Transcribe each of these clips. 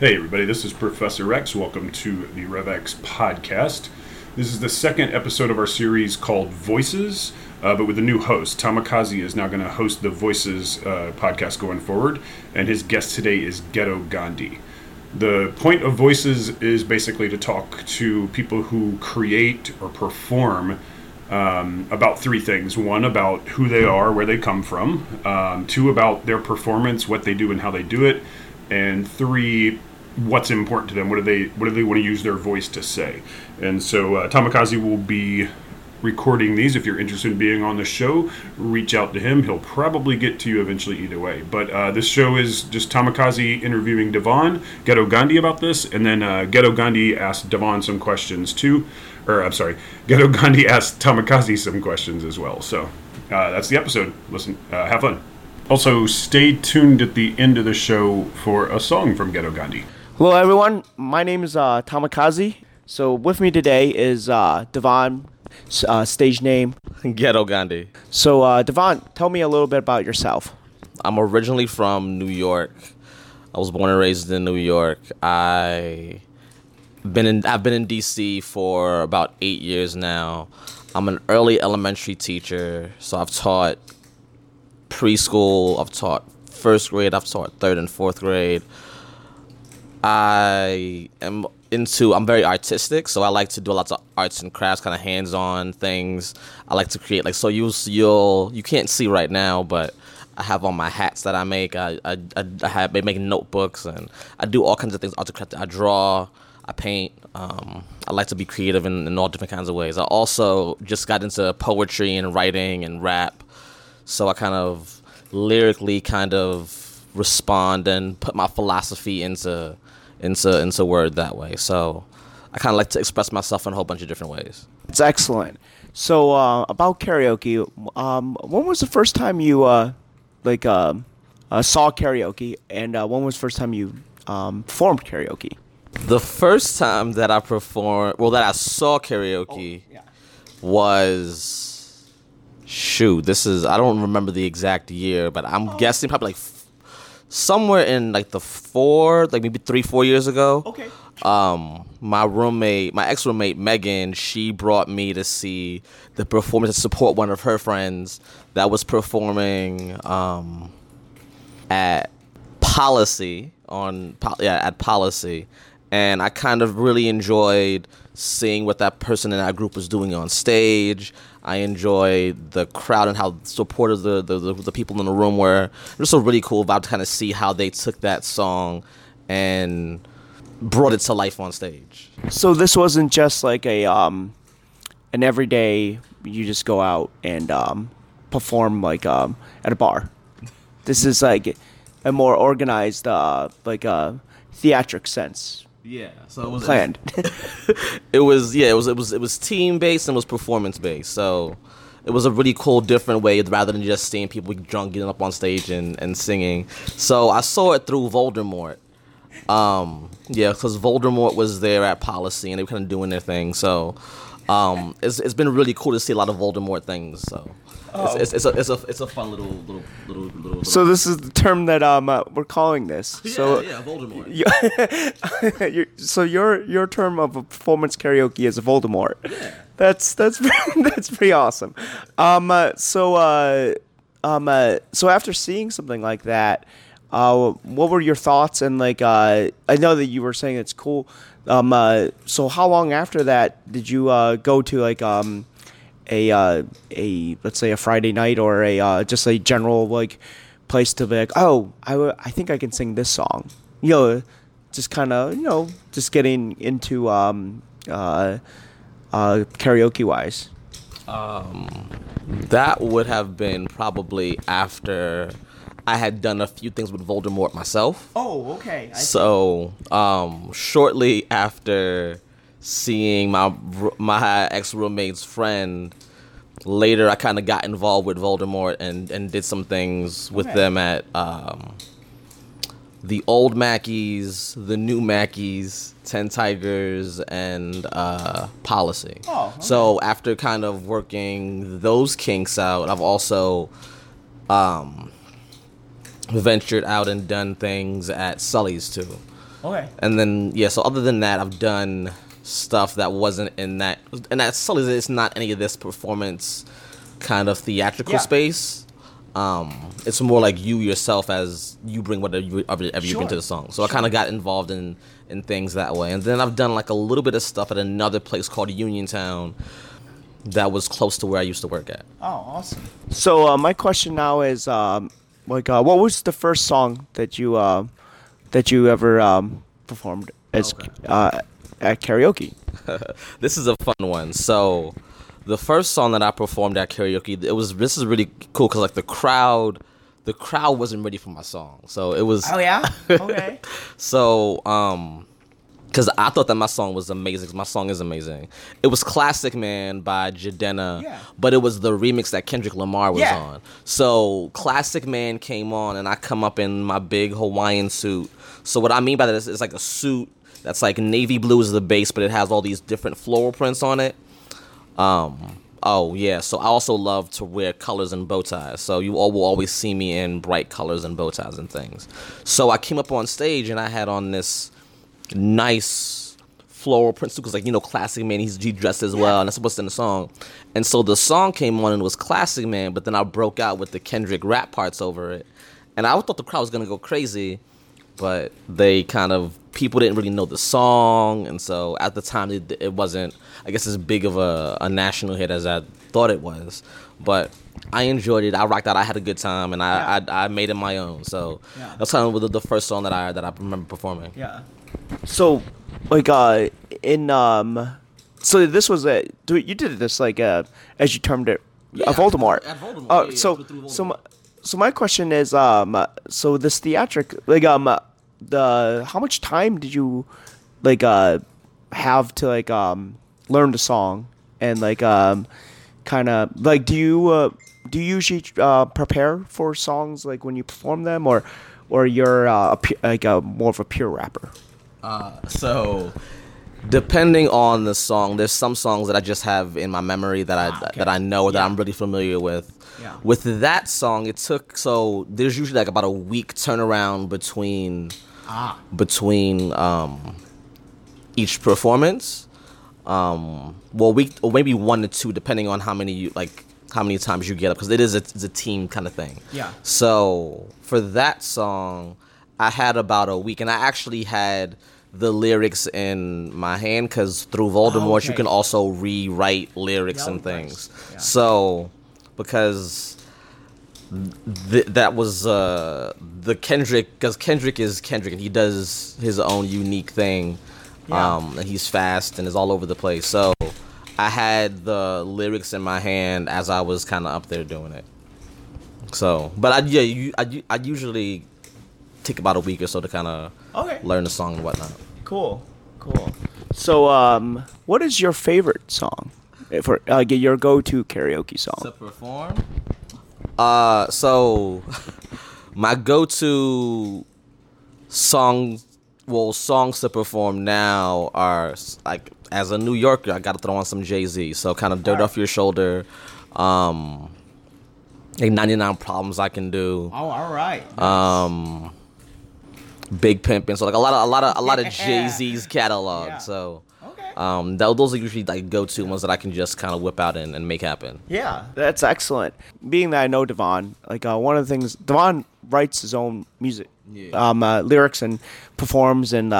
Hey everybody, this is Professor Rex. Welcome to the RevX podcast. This is the second episode of our series called Voices, but with a new host. Tamakaze is now going to host the Voices podcast going forward, and his guest today is Ghetto Gandhi. The point of Voices is basically to talk to people who create or perform about three things. One, about who they are, where they come from. Two, about their performance, what they do and how they do it. And three, what's important to them? What do they want to use their voice to say? And so Tamakaze will be recording these. If you're interested in being on the show, reach out to him. He'll probably get to you eventually either way. But this show is just Tamakaze interviewing Devon, Ghetto Gandhi about this, and then Ghetto Gandhi asked Devon some questions too. Ghetto Gandhi asked Tamakaze some questions as well. So that's the episode. Listen, have fun. Also, stay tuned at the end of the show for a song from Ghetto Gandhi. Hello, everyone. My name is Tamakaze. So with me today is Devon, stage name Ghetto Gandhi. So Devon, tell me a little bit about yourself. I'm originally from New York. I was born and raised in New York. I've been in D.C. for about 8 years now. I'm an early elementary teacher, so I've taught preschool, I've taught first grade, I've taught third and fourth grade. I'm very artistic, so I like to do lots of arts and crafts, kind of hands-on things. I like to create, so you can't see right now, but I have on my hats that I make. I make notebooks, and I do all kinds of things, art and craft. I draw, I paint. I like to be creative in all different kinds of ways. I also just got into poetry and writing and rap. So I kind of lyrically respond and put my philosophy into word that way. So I kind of like to express myself in a whole bunch of different ways. It's excellent. So about karaoke, when was the first time you saw karaoke, and when was the first time you performed karaoke? The first time that I saw karaoke was. Shoot, I don't remember the exact year, but I'm guessing probably somewhere in maybe 3-4 years ago. Okay. My ex-roommate Megan, she brought me to see the performance to support one of her friends that was performing at Policy at Policy, and I kind of really enjoyed seeing what that person in our group was doing on stage. I enjoyed the crowd and how supportive the people in the room were. It was a really cool vibe to kind of see how they took that song and brought it to life on stage. So this wasn't just like an everyday you just go out and perform at a bar. This is like a more organized theatric sense. Yeah, so it was planned. It was team based and was performance based. So it was a really cool, different way rather than just seeing people drunk getting up on stage and singing. So I saw it through Voldemort. Because Voldemort was there at Policy and they were kind of doing their thing. So it's been really cool to see a lot of Voldemort things. So it's a fun little. So this is the term that we're calling this. Yeah, Voldemort. So your term of a performance karaoke is a Voldemort. Yeah. That's pretty awesome. So after seeing something like that, what were your thoughts? And I know that you were saying it's cool. So how long after that did you go to a let's say a Friday night or just a general place to be I think I can sing this song, just getting into karaoke wise? That would have been probably after I had done a few things with Voldemort myself. Oh, okay. Shortly after seeing my ex-roommate's friend, later I kind of got involved with Voldemort and did some things with them at the old Mackey's, the new Mackey's, Ten Tigers, and Policy. Oh, okay. So after kind of working those kinks out, I've also ventured out and done things at Sully's too. Okay. And then yeah, so other than that, I've done stuff that wasn't in that, and that Sully's, it's not any of this performance kind of theatrical space. It's more like you yourself, as you bring whatever you bring to the song. So I kind of got involved in things that way. And then I've done like a little bit of stuff at another place called Union Town that was close to where I used to work at. Oh, awesome. So my question now is, what was the first song that you ever performed as at karaoke? This is a fun one. So the first song that I performed at karaoke, this is really cool because like the crowd wasn't ready for my song, so it was. Oh yeah. Okay. So because I thought that my song was amazing. My song is amazing. It was "Classic Man" by Jidenna, but it was the remix that Kendrick Lamar was on. So "Classic Man" came on, and I come up in my big Hawaiian suit. So what I mean by that is it's like a suit that's like navy blue is the base, but it has all these different floral prints on it. So I also love to wear colors and bow ties. So you all will always see me in bright colors and bow ties and things. So I came up on stage and I had on this nice floral print suit because, like, you know, Classic Man, he dressed as well, and that's what's in the song. And so the song came on and it was Classic Man, but then I broke out with the Kendrick rap parts over it. And I thought the crowd was going to go crazy, but people didn't really know the song, and so at the time it wasn't, I guess, as big of a national hit as I thought it was. But I enjoyed it. I rocked out. I had a good time, and I made it my own. So that's kind of the first song that I remember performing. Yeah. So, so this was you did this as you termed it, a Voldemort. At Voldemort. So my question is so this theatric how much time did you have to learn the song and do you usually prepare for songs when you perform them or you're more of a pure rapper? So depending on the song, there's some songs that I just have in my memory that I know that I'm really familiar with. Yeah. With that song, there's usually about a week turnaround between each performance. Or maybe 1 to 2, depending on how many times you get up, because it's a team kind of thing. Yeah. So for that song, I had about a week, and I actually had the lyrics in my hand because through Voldemort you can also rewrite lyrics and things. Yeah. So because that was the Kendrick, because Kendrick is Kendrick and he does his own unique thing. Yeah. And he's fast and is all over the place. So I had the lyrics in my hand as I was kind of up there doing it. So, but I usually take about a week or so to kind of learn the song and whatnot. Cool. So, what is your favorite song? For your go-to karaoke song to perform? So my go-to songs to perform now are, like, as a New Yorker, I gotta throw on some Jay-Z. So kind of Dirt Off Your Shoulder, 99 Problems I can do. Oh, all right. Big Pimpin'. So a lot of Jay-Z's catalog. Yeah. So. Those are usually go-to ones that I can just kind of whip out and make happen. Yeah, that's excellent. Being that I know Devon, one of the things, Devon writes his own music, lyrics, and performs, and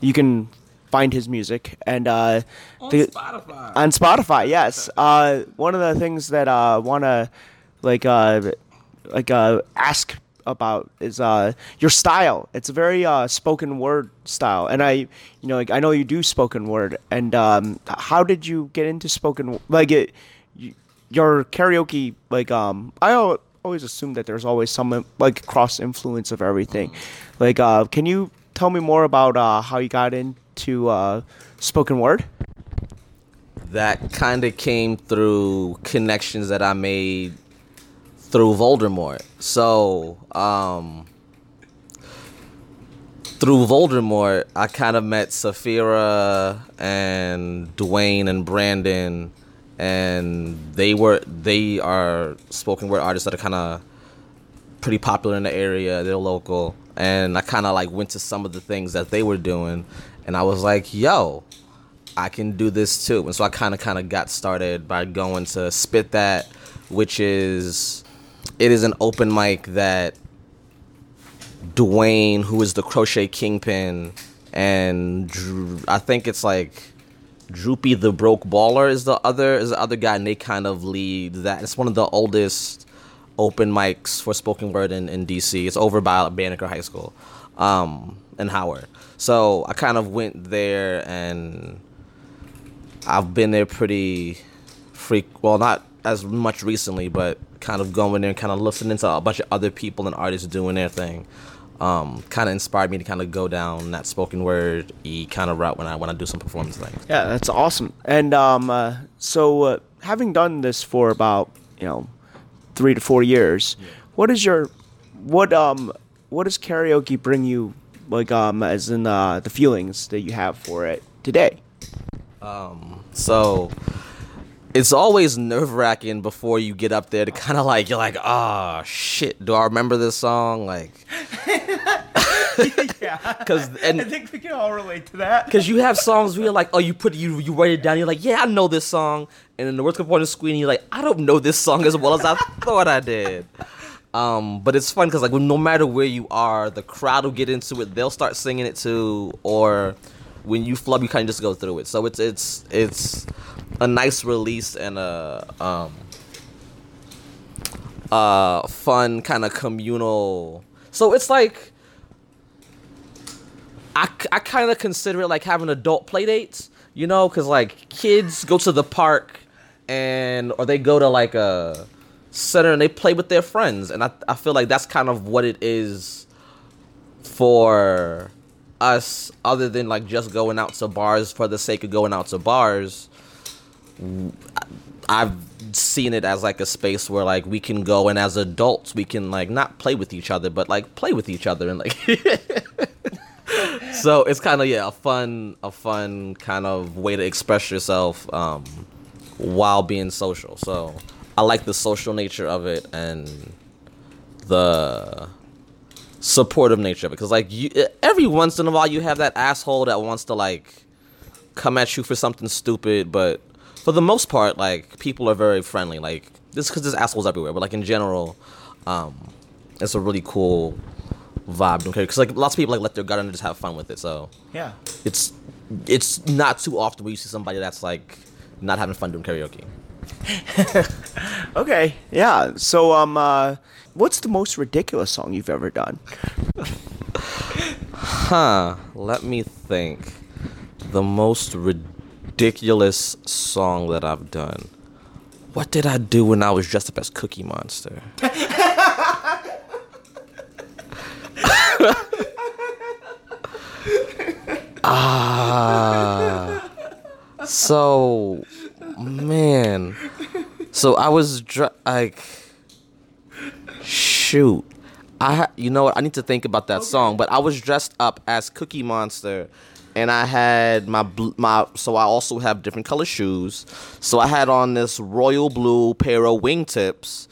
you can find his music and on Spotify. On Spotify, yes. One of the things that I want to ask about is your style. It's a very spoken word style, and I know you do spoken word, and how did you get into spoken your karaoke? I always assume that there's always some cross influence of everything. Can you tell me more about how you got into spoken word? That kind of came through connections that I made through Voldemort. So, through Voldemort, I kind of met Safira and Dwayne and Brandon, and they are spoken word artists that are kind of pretty popular in the area. They're local. And I kind of like went to some of the things that they were doing, and I was like, yo, I can do this too. And so I kind of got started by going to Spit That, which is, it is an open mic that Dwayne, who is the Crochet Kingpin, and I think it's like Droopy the Broke Baller is the other guy, and they kind of lead that. It's one of the oldest open mics for spoken word in DC. It's over by Banneker High School and Howard. So I kind of went there, and I've been there pretty well, not as much recently, but kind of going there and kind of listening to a bunch of other people and artists doing their thing. Kind of inspired me to kind of go down that spoken word-y kind of route when I do some performance things. Yeah, that's awesome. And so having done this for about, 3 to 4 years, yeah. What does karaoke bring you, as in the feelings that you have for it today? So it's always nerve-wracking before you get up there to kind of you're like, oh, shit, do I remember this song? Yeah, I think we can all relate to that. Because you have songs where you're like, oh, you write it down, you're like, yeah, I know this song. And then the words come on the screen, and you're like, I don't know this song as well as I thought I did. But it's fun because no matter where you are, the crowd will get into it. They'll start singing it too, or when you flub, you kind of just go through it. So it's a nice release and a fun kind of communal. So it's like I kind of consider it like having adult play dates, because kids go to the park or they go to a center and they play with their friends, and I feel like that's kind of what it is for us, other than just going out to bars for the sake of going out to bars. I've seen it as a space where we can go, and as adults we can not play with each other, but play with each other and so it's kind of a fun kind of way to express yourself while being social. So I like the social nature of it and the supportive nature of it, because every once in a while you have that asshole that wants to come at you for something stupid, but for the most part people are very friendly. This because there's assholes everywhere, but in general, it's a really cool vibe, okay? Because lots of people let their gut and just have fun with it. So yeah, it's not too often where you see somebody that's not having fun doing karaoke. Okay, yeah. So what's the most ridiculous song you've ever done? Let me think. The most ridiculous song that I've done. What did I do when I was dressed up as Cookie Monster? So, man. So I was shoot. You know what? I need to think about that song. But I was dressed up as Cookie Monster, and I had my. So I also have different color shoes. So I had on this royal blue pair of wingtips,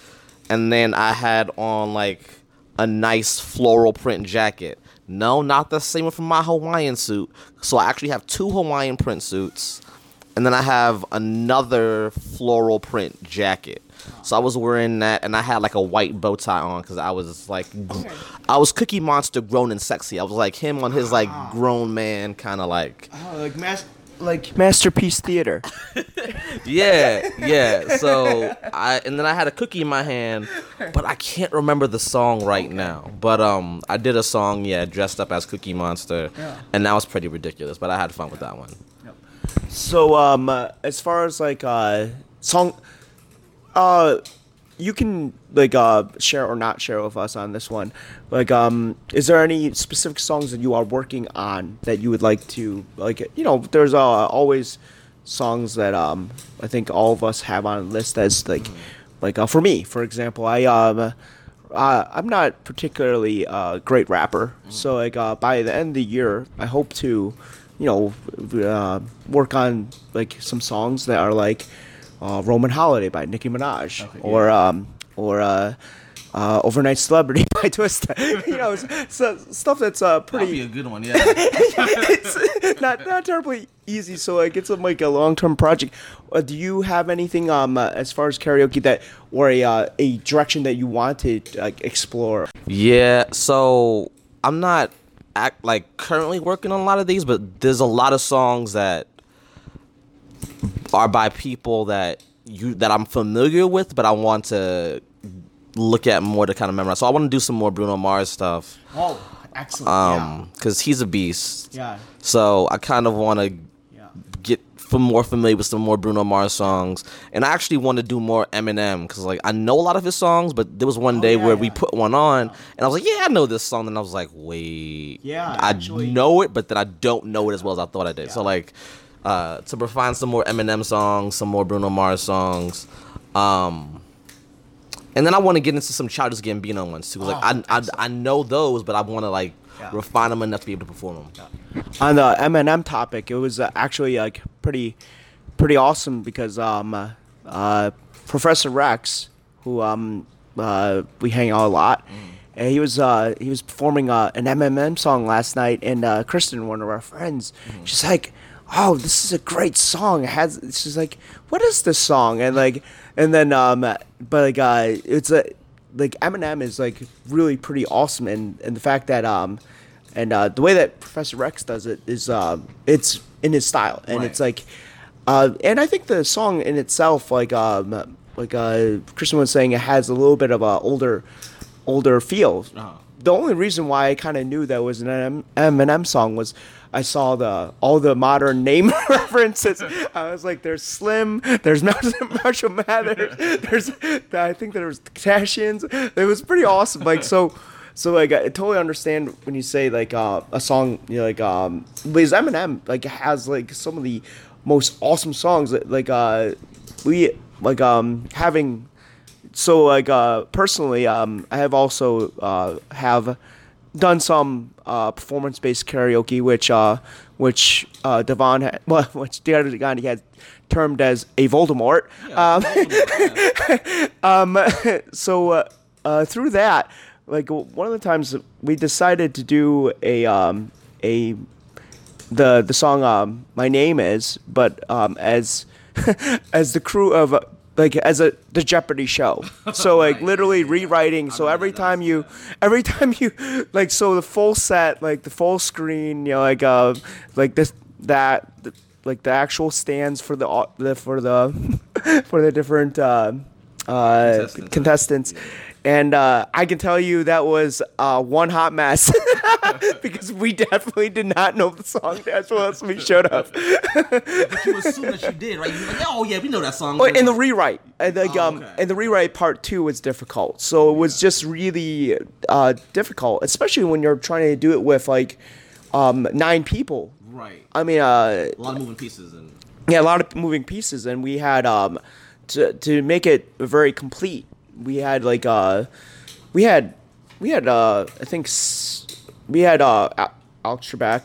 and then I had on a nice floral print jacket. No, not the same one from my Hawaiian suit. So I actually have two Hawaiian print suits. And then I have another floral print jacket. So I was wearing that, and I had a white bow tie on because I was I was Cookie Monster grown and sexy. I was him on his grown man kind of Masterpiece Theater. Yeah. So and then I had a cookie in my hand, but I can't remember the song now. But I did a song, dressed up as Cookie Monster, and that was pretty ridiculous. But I had fun with that one. Yep. So as far as song, you can share or not share with us on this one. Is there any specific songs that you are working on that you would like to there's always songs that I think all of us have on a list that's for me, for example, I'm not particularly a great rapper, so by the end of the year I hope to work on some songs that are Roman Holiday by Nicki Minaj, or Overnight Celebrity by Twista. You know, it's stuff that's pretty... That'd be a good one, yeah. It's not terribly easy, so like, it's like a long-term project. Do you have anything as far as karaoke that, or a direction that you want to like explore? Yeah, so I'm not currently working on a lot of these, but there's a lot of songs that are by people that I'm familiar with, but I want to look at more to kind of memorize. So I want to do some more Bruno Mars stuff. Oh, excellent! Because he's a beast. Yeah. So I kind of want to get more familiar with some more Bruno Mars songs, and I actually want to do more Eminem because like I know a lot of his songs, but there was one day where we put one on, and I was like, yeah, I know this song, and I was like, wait, I know it, but then I don't know it as well as I thought I did. Yeah. So like, to refine some more Eminem songs, some more Bruno Mars songs. And then I want to get into some Childish Gambino ones too. I know those, but I want to refine them enough to be able to perform them. Yeah. On the Eminem topic, it was actually like pretty awesome because Professor Rex, who we hang out a lot, and he was performing an Eminem song last night, and Kristen, one of our friends, she's like, "Oh, this is a great song." She's like, "What is this song?" And like, and then it's like Eminem is like really pretty awesome, and the fact that the way that Professor Rex does it is it's in his style, and it's like, and I think the song in itself, Christian was saying, it has a little bit of a older feel. Uh-huh. The only reason why I kind of knew that was an Eminem song was I saw all the modern name references. I was like, there's Slim, there's Marshall Mathers, I think there was Kardashians. It was pretty awesome. Like so like I totally understand when you say like a song, you know, like because Eminem like has like some of the most awesome songs that, like we like having. So like personally, I have also have done some performance-based karaoke, which Devon which Ghetto Gandhi had termed as a Voldemort. Yeah, through that, like one of the times we decided to do the song "My Name Is," but as the crew of. Like as the Jeopardy show, so like literally rewriting. Yeah. So every time you like so the full set, like the full screen, you know, like this that like the actual stands for the different contestants. Yeah. And I can tell you that was one hot mess because we definitely did not know the song as well as we showed up. But you assume that you did, right? You were like, oh yeah, we know that song. And the rewrite, and the rewrite part two was difficult. So it was just really difficult, especially when you're trying to do it with like 9 people. Right. I mean, a lot of moving pieces. Yeah, a lot of moving pieces, and we had to make it very complete. We had like Alex Trebek,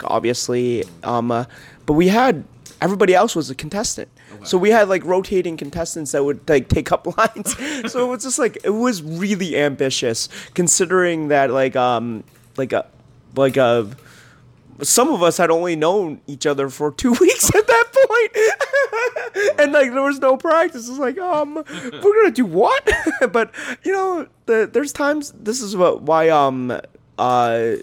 obviously, but we had everybody else was a contestant, so we had like rotating contestants that would like take up lines. So it was just like it was really ambitious, considering that some of us had only known each other for 2 weeks at that point. And like there was no practice. It's like, we're gonna do what? But you know, there's times. This is why I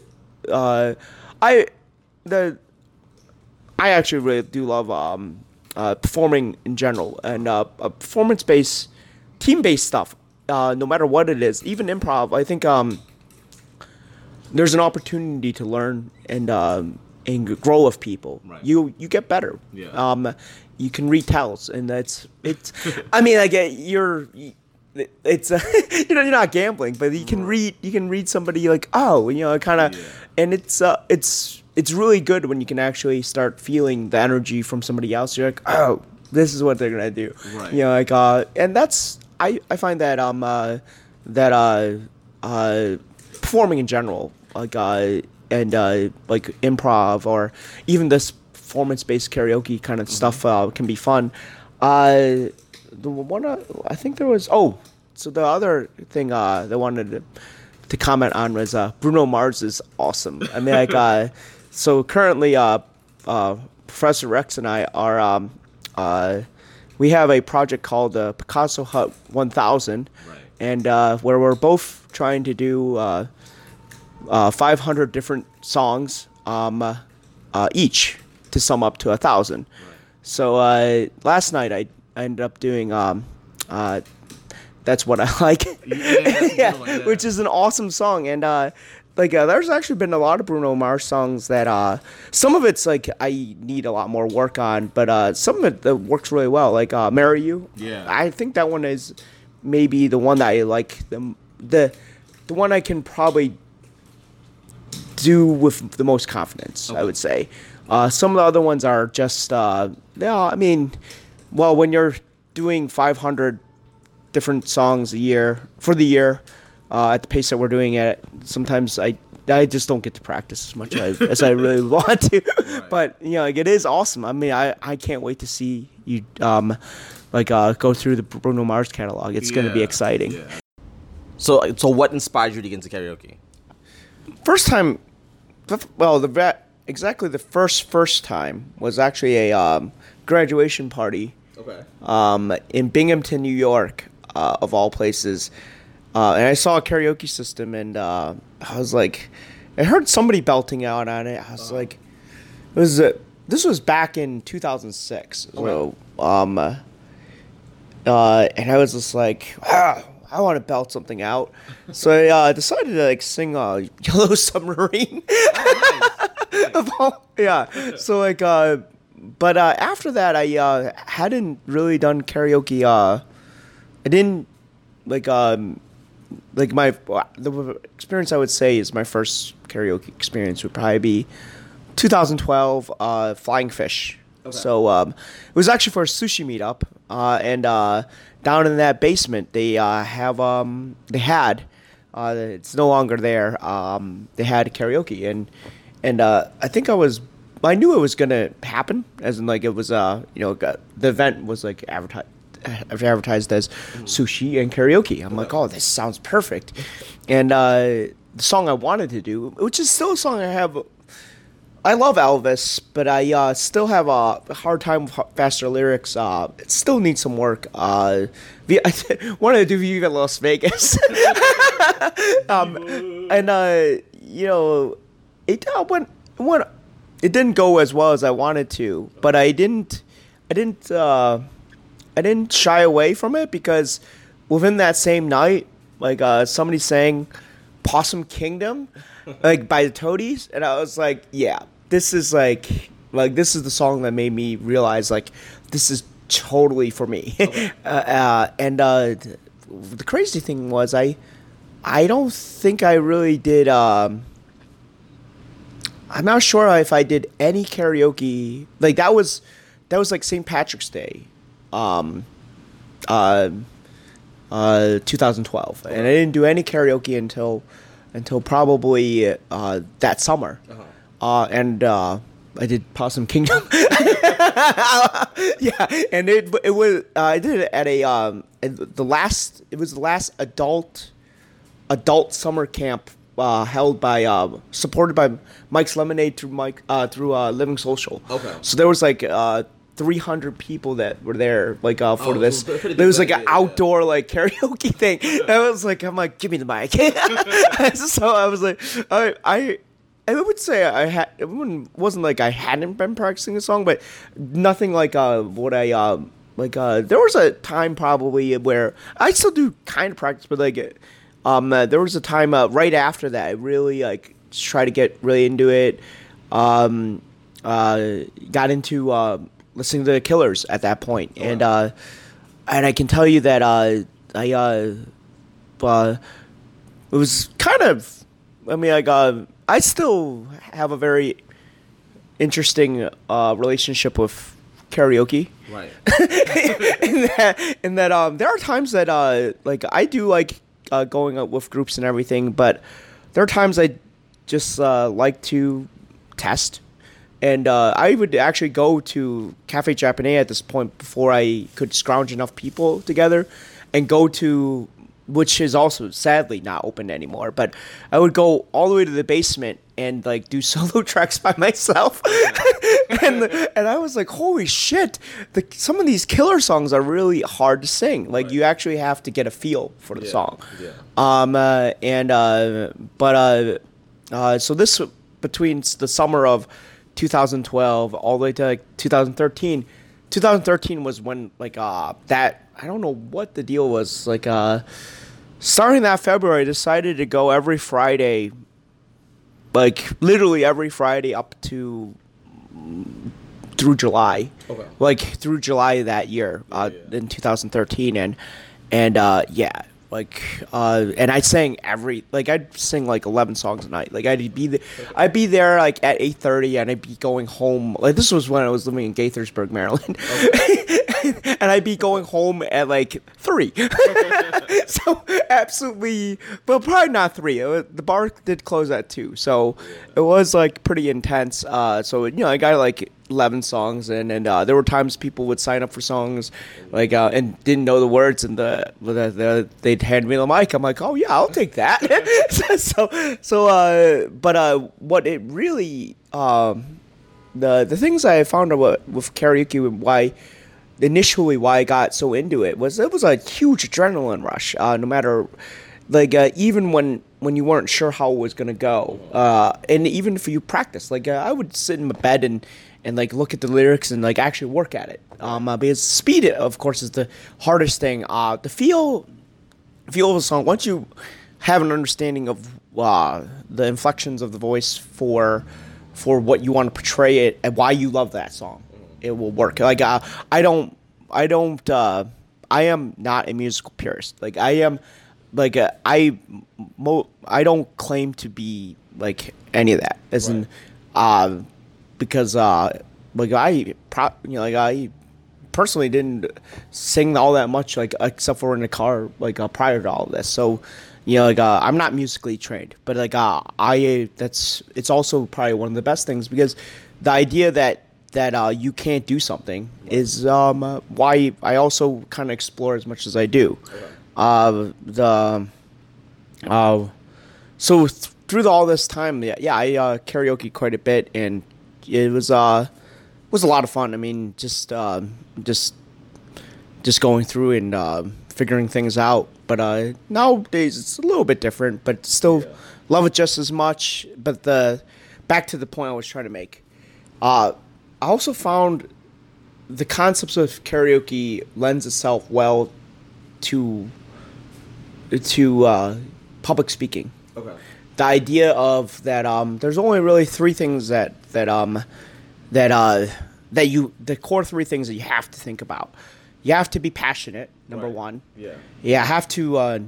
actually really do love performing in general, and performance-based, team-based stuff. No matter what it is, even improv. I think there's an opportunity to learn and grow with people. Right. You get better. Yeah. You can retells, and it's. I mean, like you're. It's you know, you're not gambling, but you can read. You can read somebody like, oh, you know, kind of, and it's really good when you can actually start feeling the energy from somebody else. You're like, oh, this is what they're gonna do. Right. You know, like and that's I find that performing in general, like like improv or even this performance-based karaoke kind of stuff can be fun. The one I think there was So the other thing that I wanted to comment on was Bruno Mars is awesome. I mean, like, so currently Professor Rex and I are we have a project called Picasso Hut 1000, right. And where we're both trying to do 500 different songs each to sum up to 1,000. Right. So last night I ended up doing That's What I Like, which is an awesome song. And there's actually been a lot of Bruno Mars songs that some of it's like I need a lot more work on, but some of it that works really well, like Marry You. Yeah, I think that one is maybe the one that I like the one I can probably do with the most confidence. Okay. I would say some of the other ones are just when you're doing 500 different songs for the year at the pace that we're doing it, sometimes I just don't get to practice as much as I really want to. Right. But you know, like, it is awesome. I mean, I can't wait to see you go through the Bruno Mars catalog. It's going to be exciting. Yeah. So what inspired you to get into karaoke? The first time was actually a graduation party. Okay. In Binghamton, New York, of all places. And I saw a karaoke system, and I was like, I heard somebody belting out on it. I was like, this was back in 2006. Okay. So, and I was just like, I want to belt something out. So I decided to sing Yellow Submarine. Oh, nice. Yeah. So but after that, I hadn't really done karaoke. I didn't the experience I would say is my first karaoke experience would probably be 2012 Flying Fish. Okay. So it was actually for a sushi meetup, and down in that basement they had it's no longer there. They had karaoke, and I think I knew it was gonna happen, as in like it was the event was like advertised as sushi and karaoke. I'm like, oh, this sounds perfect, and the song I wanted to do, which is still a song I have. I love Elvis, but I still have a hard time with faster lyrics. It still needs some work. I wanted to do Viva Las Vegas. It didn't go as well as I wanted to, but I didn't shy away from it, because within that same night, somebody sang Possum Kingdom, by the Toadies, and I was like, yeah, this is the song that made me realize this is totally for me. Okay. The crazy thing was I don't think I really did. I'm not sure if I did any karaoke. That was like St. Patrick's Day, 2012, and I didn't do any karaoke until probably that summer. Uh-huh. And I did Possum Kingdom. Yeah, and it was I did it at a the last adult summer camp held by supported by Mike's Lemonade through Living Social. Okay. So there was 300 people that were there for this. There was an outdoor karaoke thing. Yeah. And I was like, give me the mic. So I was like, I would say it wasn't like I hadn't been practicing a song, but nothing there was a time probably where I still do kind of practice, but there was a time right after that I really try to get really into it. Got into listening to The Killers at that point. Oh, and wow. And I can tell you that it was kind of, I still have a very interesting relationship with karaoke. Right. in that there are times that I do going out with groups and everything, but there are times I just like to test. And I would actually go to Cafe Japanate at this point before I could scrounge enough people together and go to which is also sadly not open anymore, but I would go all the way to the basement and like do solo tracks by myself. and I was like, holy shit, some of these Killer songs are really hard to sing. Like right. You actually have to get a feel for the song. Yeah. So this, between the summer of 2012 all the way to like 2013, 2013 was when like that, I don't know what the deal was, like starting that February I decided to go every Friday, like literally every Friday up to through July. Okay. Like through July that year, in 2013, and I sang I'd sing like 11 songs a night. Like I'd be there like at 8:30 and I'd be going home. Like this was when I was living in Gaithersburg, Maryland. Okay. And I'd be going home at like 3. So absolutely, well, probably not 3. The bar did close at 2. So it was like pretty intense. I got like 11 songs in, and there were times people would sign up for songs like and didn't know the words, and they'd hand me the mic. I'm like, oh yeah, I'll take that. What it really the things I found out with karaoke and why I got so into it was a huge adrenaline rush, no matter, like, even when you weren't sure how it was going to go, and even if you practice, like, I would sit in my bed and like look at the lyrics and like actually work at it, because speed, of course, is the hardest thing. The feel of a song, once you have an understanding of the inflections of the voice for what you want to portray it and why you love that song, it will work. Like, I am not a musical purist. Like, I am, like, I don't claim to be, like, any of that. As right. in, because, like, I personally didn't sing all that much, like, except for in the car, like, prior to all this. So, you know, like, I'm not musically trained. But, like, it's also probably one of the best things, because the idea that you can't do something is why I also kind of explore as much as I do. Okay. Through all this time, I karaoke quite a bit, and it was a lot of fun. I mean, just going through and figuring things out. But nowadays it's a little bit different, but still love it just as much. But back to the point I was trying to make. I also found the concepts of karaoke lends itself well to public speaking. Okay. The idea of that there's only really three things the core three things that you have to think about. You have to be passionate, number right. one. Yeah. You have to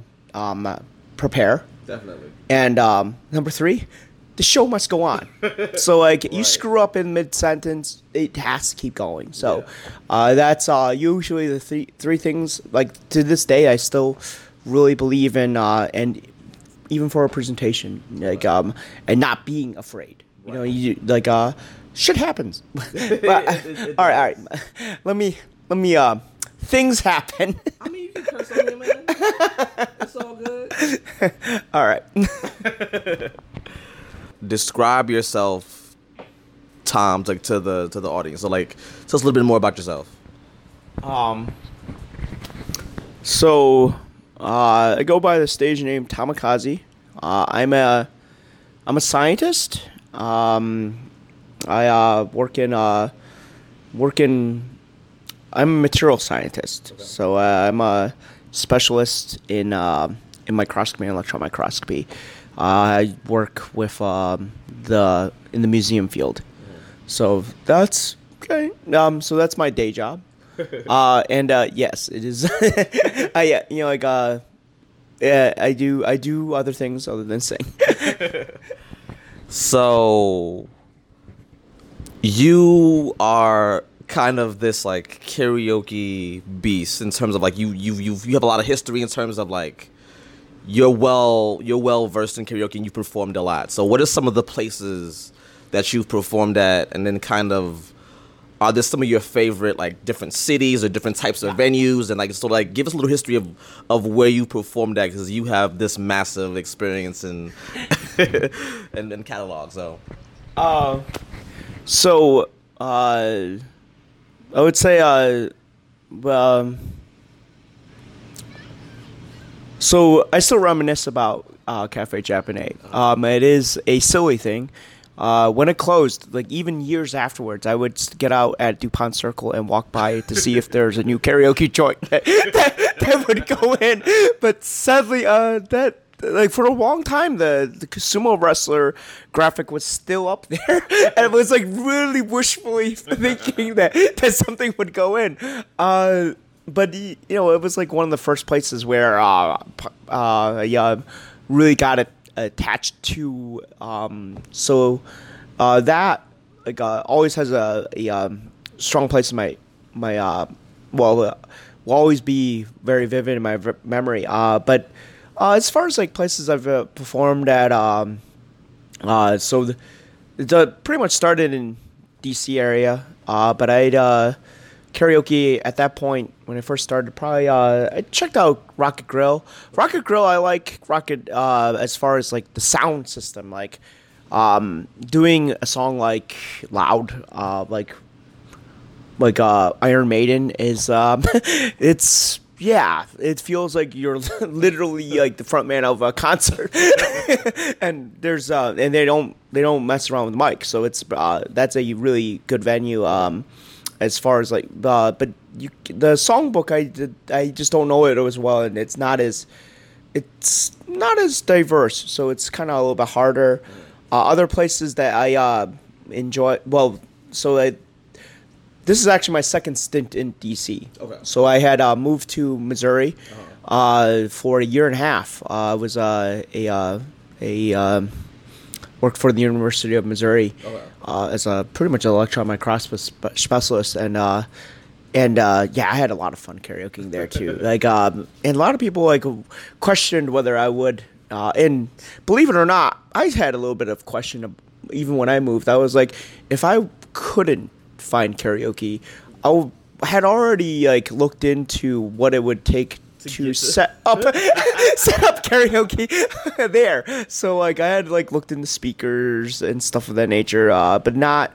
prepare. Definitely. And number three, the show must go on. So, like, right. you screw up in mid-sentence, it has to keep going. So, that's usually the three things. Like, to this day, I still really believe in, and even for a presentation, like, right. And not being afraid. Right. You know, shit happens. All right. Let me. Things happen. I mean, you can curse on me, man. It's all good. All right. Describe yourself, Tom, like to the audience. So, like, tell us a little bit more about yourself. I go by the stage name Tamakaze. I'm a scientist. I I'm a material scientist. Okay. So I'm a specialist in microscopy and electron microscopy. I work with in the museum field, so that's okay. So that's my day job, and yes, it is. I do other things other than sing. So you are kind of this like karaoke beast in terms of like you have a lot of history in terms of like. You're well versed in karaoke and you've performed a lot. So what are some of the places that you've performed at, and then kind of Are there some of your favorite, like, different cities or different types of venues? And, like, so, like, give us a little history of where you performed at, because you have this massive experience in and catalog, so. I would say, so I still reminisce about Cafe Japanate. It is a silly thing. When it closed, like even years afterwards, I would get out at DuPont Circle and walk by to see if there's a new karaoke joint that would go in. But sadly, that like for a long time, the sumo wrestler graphic was still up there, and I was like really wishfully thinking that something would go in. But you know, it was like one of the first places where I really got it attached to, that like always has a strong place in my will always be very vivid in my memory. But as far as like places I've performed at, so pretty much started in DC area, but I'd karaoke at that point when I first started, probably I checked out Rocket Grill. I like Rocket as far as like the sound system, like doing a song like loud, like Iron Maiden is it's yeah, it feels like you're literally like the front man of a concert, and there's and they don't mess around with the mic, so it's that's a really good venue. As far as like but the songbook I just don't know it as well, and it's not as diverse, so it's kind of a little bit harder. Other places that I enjoy, well, so this is actually my second stint in DC. Okay. So I had moved to Missouri for a year and a half. I was worked for the University of Missouri. Oh, wow. As a pretty much an electron microscopist specialist, and yeah, I had a lot of fun karaokeing there too. Like and a lot of people like questioned whether I would, and believe it or not, I had a little bit of question even when I moved. I was like, if I couldn't find karaoke, I had already like looked into what it would take to set up karaoke there. So like I had like looked in the speakers and stuff of that nature, but not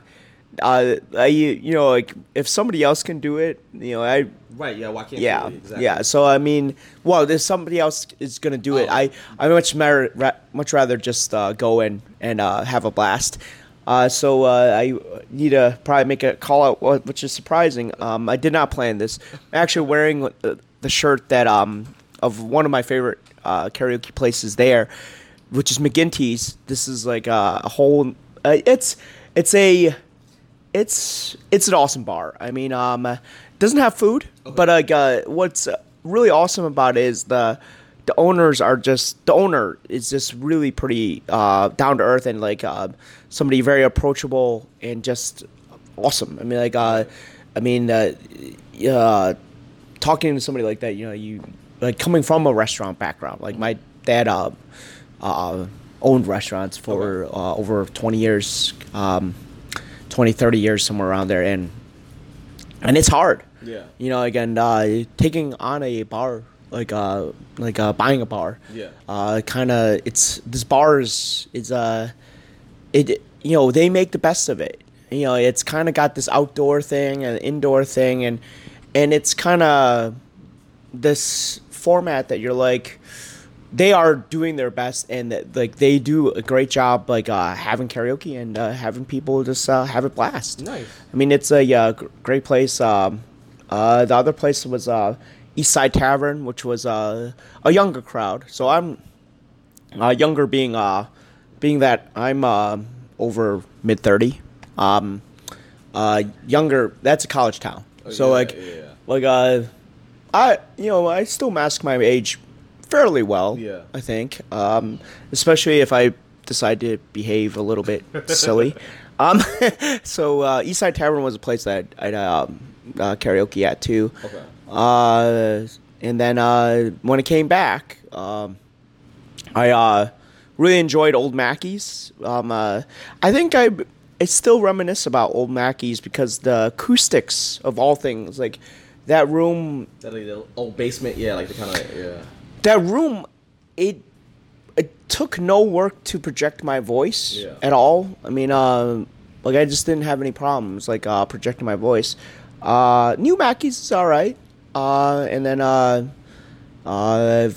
you know, like if somebody else can do it, you know, I right, yeah, why can't yeah, you do it? Exactly. Yeah, so I mean, well, if somebody else is going to do it, I much rather just go in and have a blast. So I need to probably make a call out, which is surprising. I did not plan this. I'm actually wearing the shirt that of one of my favorite karaoke places there, which is McGinty's. This is like a whole it's an awesome bar. I mean, it doesn't have food, okay. But like what's really awesome about it is the owner is just really pretty down to earth, and like somebody very approachable and just awesome. I mean, like talking to somebody like that, you know, you like coming from a restaurant background. Like my dad owned restaurants for over 20 years, 20, 30 years, somewhere around there. And it's hard. Yeah. You know, again, taking on a bar, like buying a bar. Yeah. Kind of, this bar is, you know, they make the best of it. You know, it's kind of got this outdoor thing and indoor thing, and it's kind of this format that you're like, they are doing their best, and that, like they do a great job, like having karaoke and having people just have a blast. Nice. I mean, it's a great place. The other place was East Side Tavern, which was a younger crowd. So I'm younger, being that I'm over mid 30. Younger. That's a college town. So I still mask my age fairly well. Yeah. I think, especially if I decide to behave a little bit silly. So Eastside Tavern was a place that I'd karaoke at too. Okay. And then when I came back, I really enjoyed Old Mackey's. I think I it's still reminiscent about old Mackey's because the acoustics of all things, like that room, that like the old basement, yeah, like the kind of yeah. That room, it took no work to project my voice at all. I mean, like I just didn't have any problems like projecting my voice. New Mackey's is all right, and then the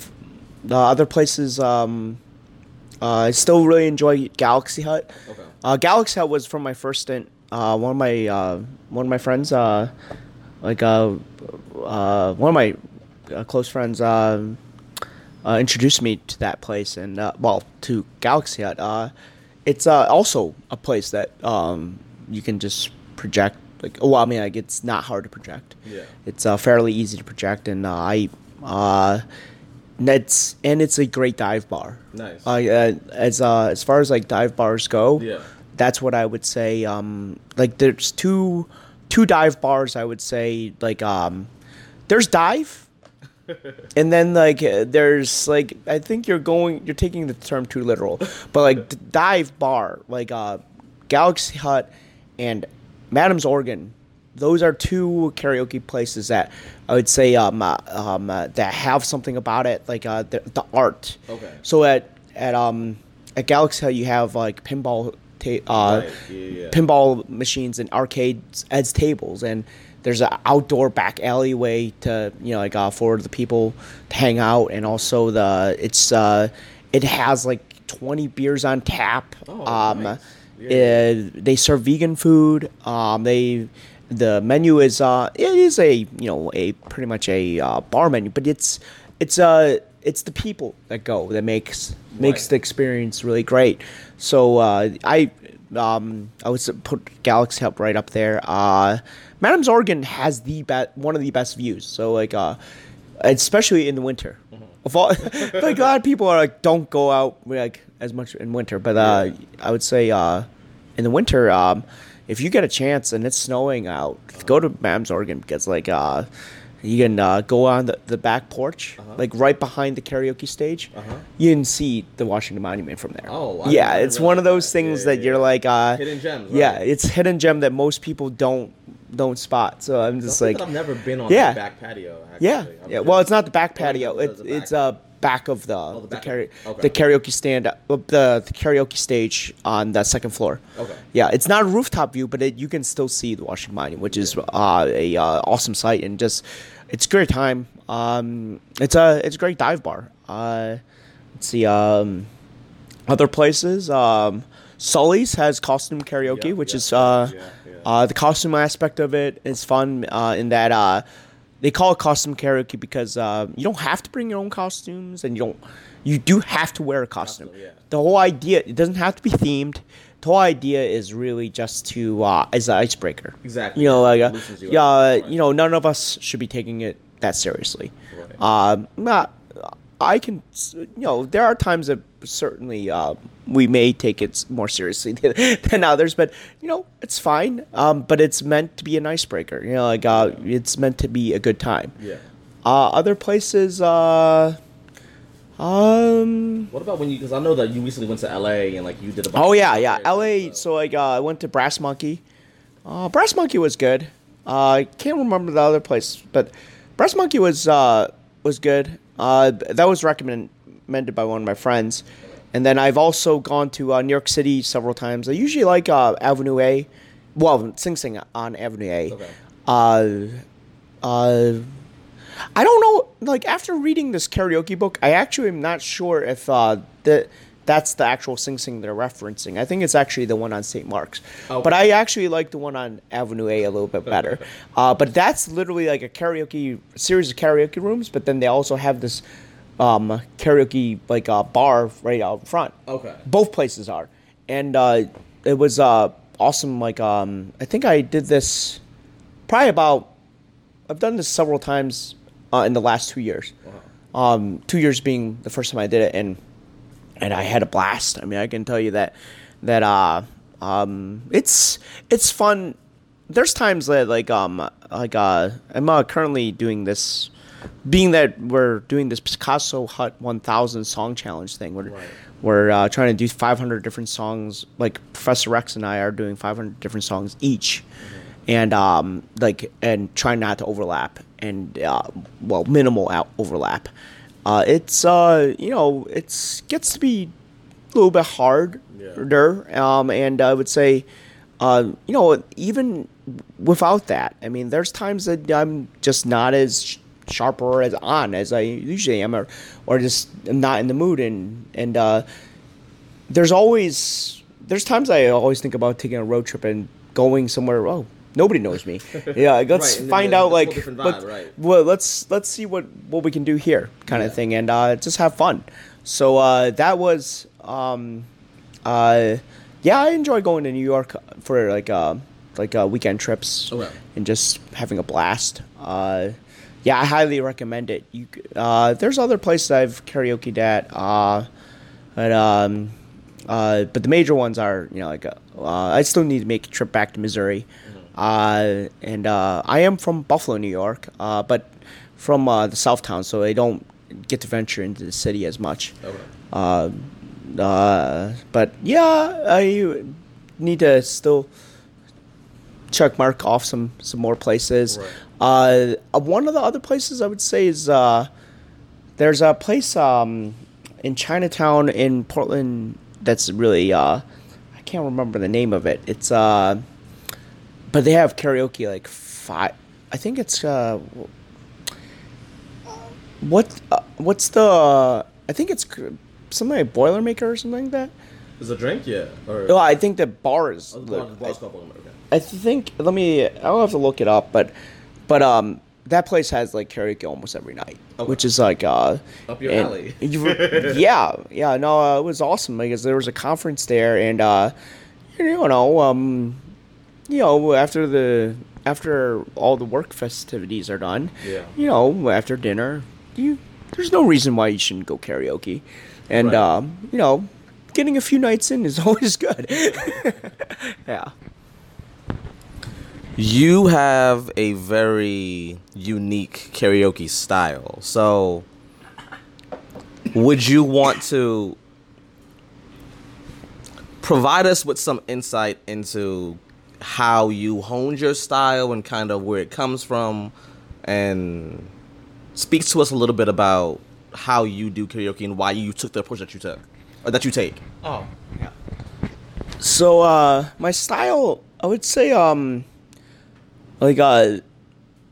other places. I still really enjoy Galaxy Hut. Okay. Galaxy Hut was from my first stint. One of my friends, one of my close friends, introduced me to that place and to Galaxy Hut. It's also a place that you can just project. It's not hard to project. Yeah. It's fairly easy to project, and it's a great dive bar. Nice. As far as like dive bars go, yeah, that's what I would say. Like there's two dive bars I would say. Like there's dive, and then like there's like I think you're taking the term too literal, but like the dive bar, like Galaxy Hut and Madam's Organ. Those are two karaoke places that I would say that have something about it, like the art. Okay. So at Galaxy Hut you have like pinball machines and arcades as tables, and there's an outdoor back alleyway to for the people to hang out, and also it has like 20 beers on tap. Oh, nice. Yeah. They serve vegan food. The menu is a pretty much a bar menu, but it's the people that go that makes the experience really great. So I would put Galaxy Hut right up there. Madam's Organ has one of the best views. So like especially in the winter. Mm-hmm. Of all, like a lot of people are like don't go out like as much in winter, but I would say in the winter if you get a chance and it's snowing out, go to Madam's Organ because, like, you can go on the back porch, like right behind the karaoke stage. Uh-huh. You can see the Washington Monument from there. Oh, wow. Yeah, it's one of those things that you're like... hidden gems, right? Yeah, it's hidden gem that most people don't spot. So I'm just I've never been on the back patio, actually. Yeah, yeah. Well, it's not the back patio. It's back of the karaoke stand, the karaoke stage on the second floor. Okay. Yeah, it's not a rooftop view, but you can still see the Washington Monument, which is a awesome sight, and just it's a great time. It's a great dive bar. Let's see, other places. Sully's has costume karaoke, which is the costume aspect of it is fun in that. They call it costume karaoke because you don't have to bring your own costumes, and you do have to wear a costume. Absolutely, yeah. The whole idea, it doesn't have to be themed. The whole idea is really just to as an icebreaker. Exactly. None of us should be taking it that seriously. Right. There are times that certainly we may take it more seriously than others, but, it's fine. But it's meant to be an icebreaker. It's meant to be a good time. Yeah. Other places, what about when you, because I know that you recently went to L.A. and, like, you did a bunch of L.A., I went to Brass Monkey. Brass Monkey was good. I can't remember the other place, but Brass Monkey was good. That was recommended by one of my friends. And then I've also gone to New York City several times. I usually like Avenue A. Well, Sing Sing on Avenue A. Okay. I don't know. Like, after reading this karaoke book, I actually am not sure if that's the actual Sing Sing they're referencing. I think it's actually the one on St. Mark's. Okay. But I actually like the one on Avenue A a little bit better. But that's literally like a series of karaoke rooms, but then they also have this karaoke like bar right out front. Okay. Both places are. And it was awesome. Like I think I did this probably I've done this several times in the last 2 years. Wow. 2 years being the first time I did it, and I had a blast. I mean, I can tell you that it's fun. There's times that I'm currently doing this, being that we're doing this Picasso Hut 1000 song challenge thing. We're We're trying to do 500 different songs. Like Professor Rex and I are doing 500 different songs each, and trying not to overlap and minimal overlap. It gets to be a little bit harder. Yeah. And I would say, even without that, I mean, there's times that I'm just not as sharper as on as I usually am, or just am not in the mood, and there's times I always think about taking a road trip and going somewhere. Oh, nobody knows me. Yeah, let's find out let's see what we can do here, kind of thing, and just have fun. So that was I enjoy going to New York for like weekend trips and just having a blast. Yeah, I highly recommend it. You, there's other places I've karaoke'd at, but the major ones are, I still need to make a trip back to Missouri. And I am from Buffalo, New York, but from the South Town, so I don't get to venture into the city as much. But yeah, I need to still checkmark off some more places. Right. One of the other places I would say is there's a place in Chinatown in Portland that's really I can't remember the name of it. It's but they have karaoke like five. I think it's I think it's something like Boilermaker or something like that. Is it a drink? Yeah. Or well, I think the bar is. I think I'll have to look it up, but that place has like karaoke almost every night, which is like up your alley. It was awesome because there was a conference there, and after all the work festivities are done, after dinner, there's no reason why you shouldn't go karaoke, and getting a few nights in is always good. Yeah. You have a very unique karaoke style. So, would you want to provide us with some insight into how you honed your style and kind of where it comes from, and speak to us a little bit about how you do karaoke and why you took the approach that you took, or that you take? Oh, yeah. So, my style, I would say,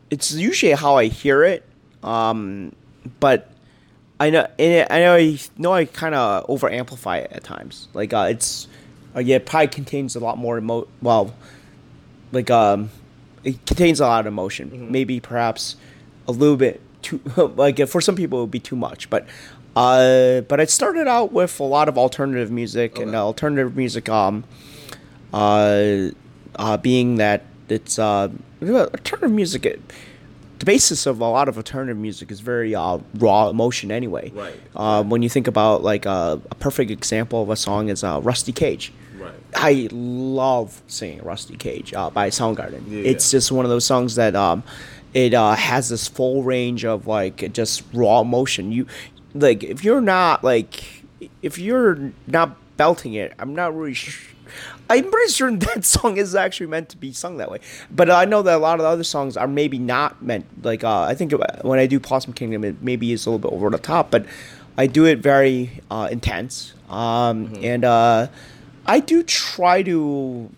it's usually how I hear it, but I know I kind of overamplify it at times. It probably contains a lot more it contains a lot of emotion. Mm-hmm. Maybe perhaps a little bit too. For some people, it would be too much. But I started out with a lot of alternative music, and alternative music, being that it's alternative music. The basis of a lot of alternative music is very raw emotion anyway. Right. When you think about a perfect example of a song is Rusty Cage. Right. I love singing Rusty Cage by Soundgarden. Yeah, it's just one of those songs that it has this full range of just raw emotion. You if you're not belting it, I'm not really sure. I'm pretty sure that song is actually meant to be sung that way. But I know that a lot of the other songs are maybe not meant. I think when I do Possum Kingdom, it maybe is a little bit over the top. But I do it very intense. And I do try to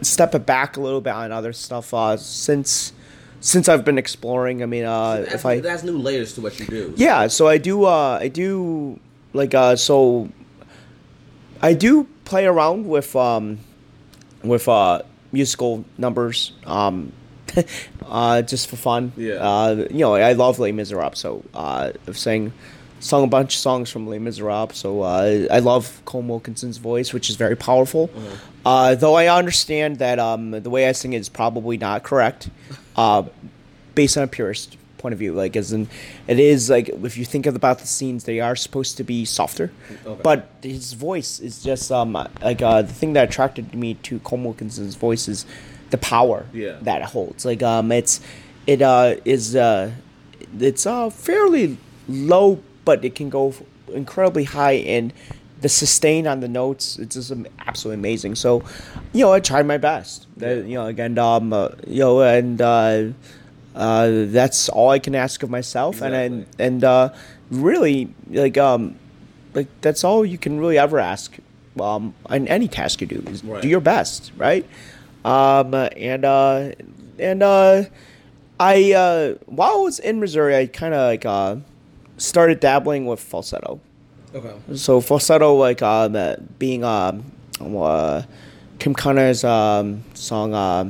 step it back a little bit on other stuff since I've been exploring. I mean, that's new layers to what you do. Yeah, so I do play around with musical numbers just for fun. Yeah. I love Les Miserables, so I've sung a bunch of songs from Les Miserables. So I love Colm Wilkinson's voice, which is very powerful. Mm-hmm. Though I understand that the way I sing it is probably not correct, based on a purist point of view. If you think about the scenes, they are supposed to be softer, but his voice is just the thing that attracted me to Colm Wilkinson's voice is the power that it holds. It's fairly low, but it can go incredibly high, and the sustain on the notes, it's just absolutely amazing. So, you know, I tried my best. You know, again, that's all I can ask of myself. Exactly. And really, like that's all you can really ever ask on any task you do is right. Do your best, right? I while I was in Missouri, I kind of started dabbling with falsetto. Okay. So falsetto, being Kim Connor's song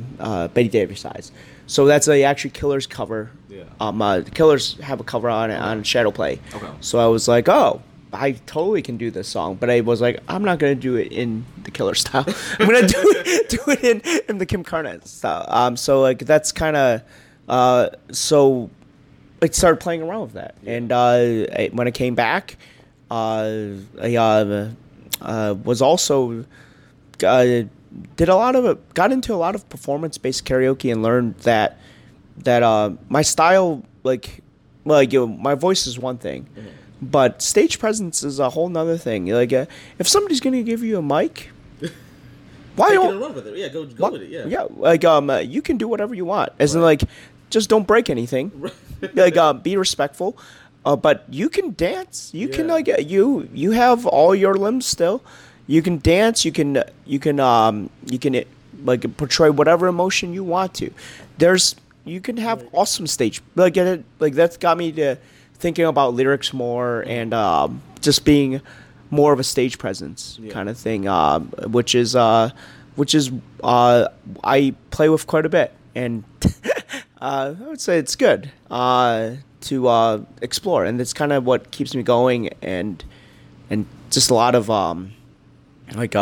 Betty Davis Eyes. So that's actually Killers cover. Yeah. The Killers have a cover on Shadow Play. Okay. So I was like, oh, I totally can do this song, but I was like, I'm not gonna do it in the Killer style. I'm gonna do it in the Kim Carnes style. So that's kind of so I started playing around with that, and when I came back, I was also got into a lot of performance based karaoke and learned that my style, my voice is one thing. Mm-hmm. But stage presence is a whole nother thing. If somebody's gonna give you a mic, why don't run with it? Yeah, go with it. Yeah, yeah. You can do whatever you want. As right. in, just don't break anything. Be respectful. But you can dance. You can you have all your limbs still. You can dance. You can portray whatever emotion you want to. You can have awesome stage. That's got me to thinking about lyrics more and just being more of a stage presence kind of thing, which is I play with quite a bit, and I would say it's good to explore, and it's kind of what keeps me going, and just a lot of and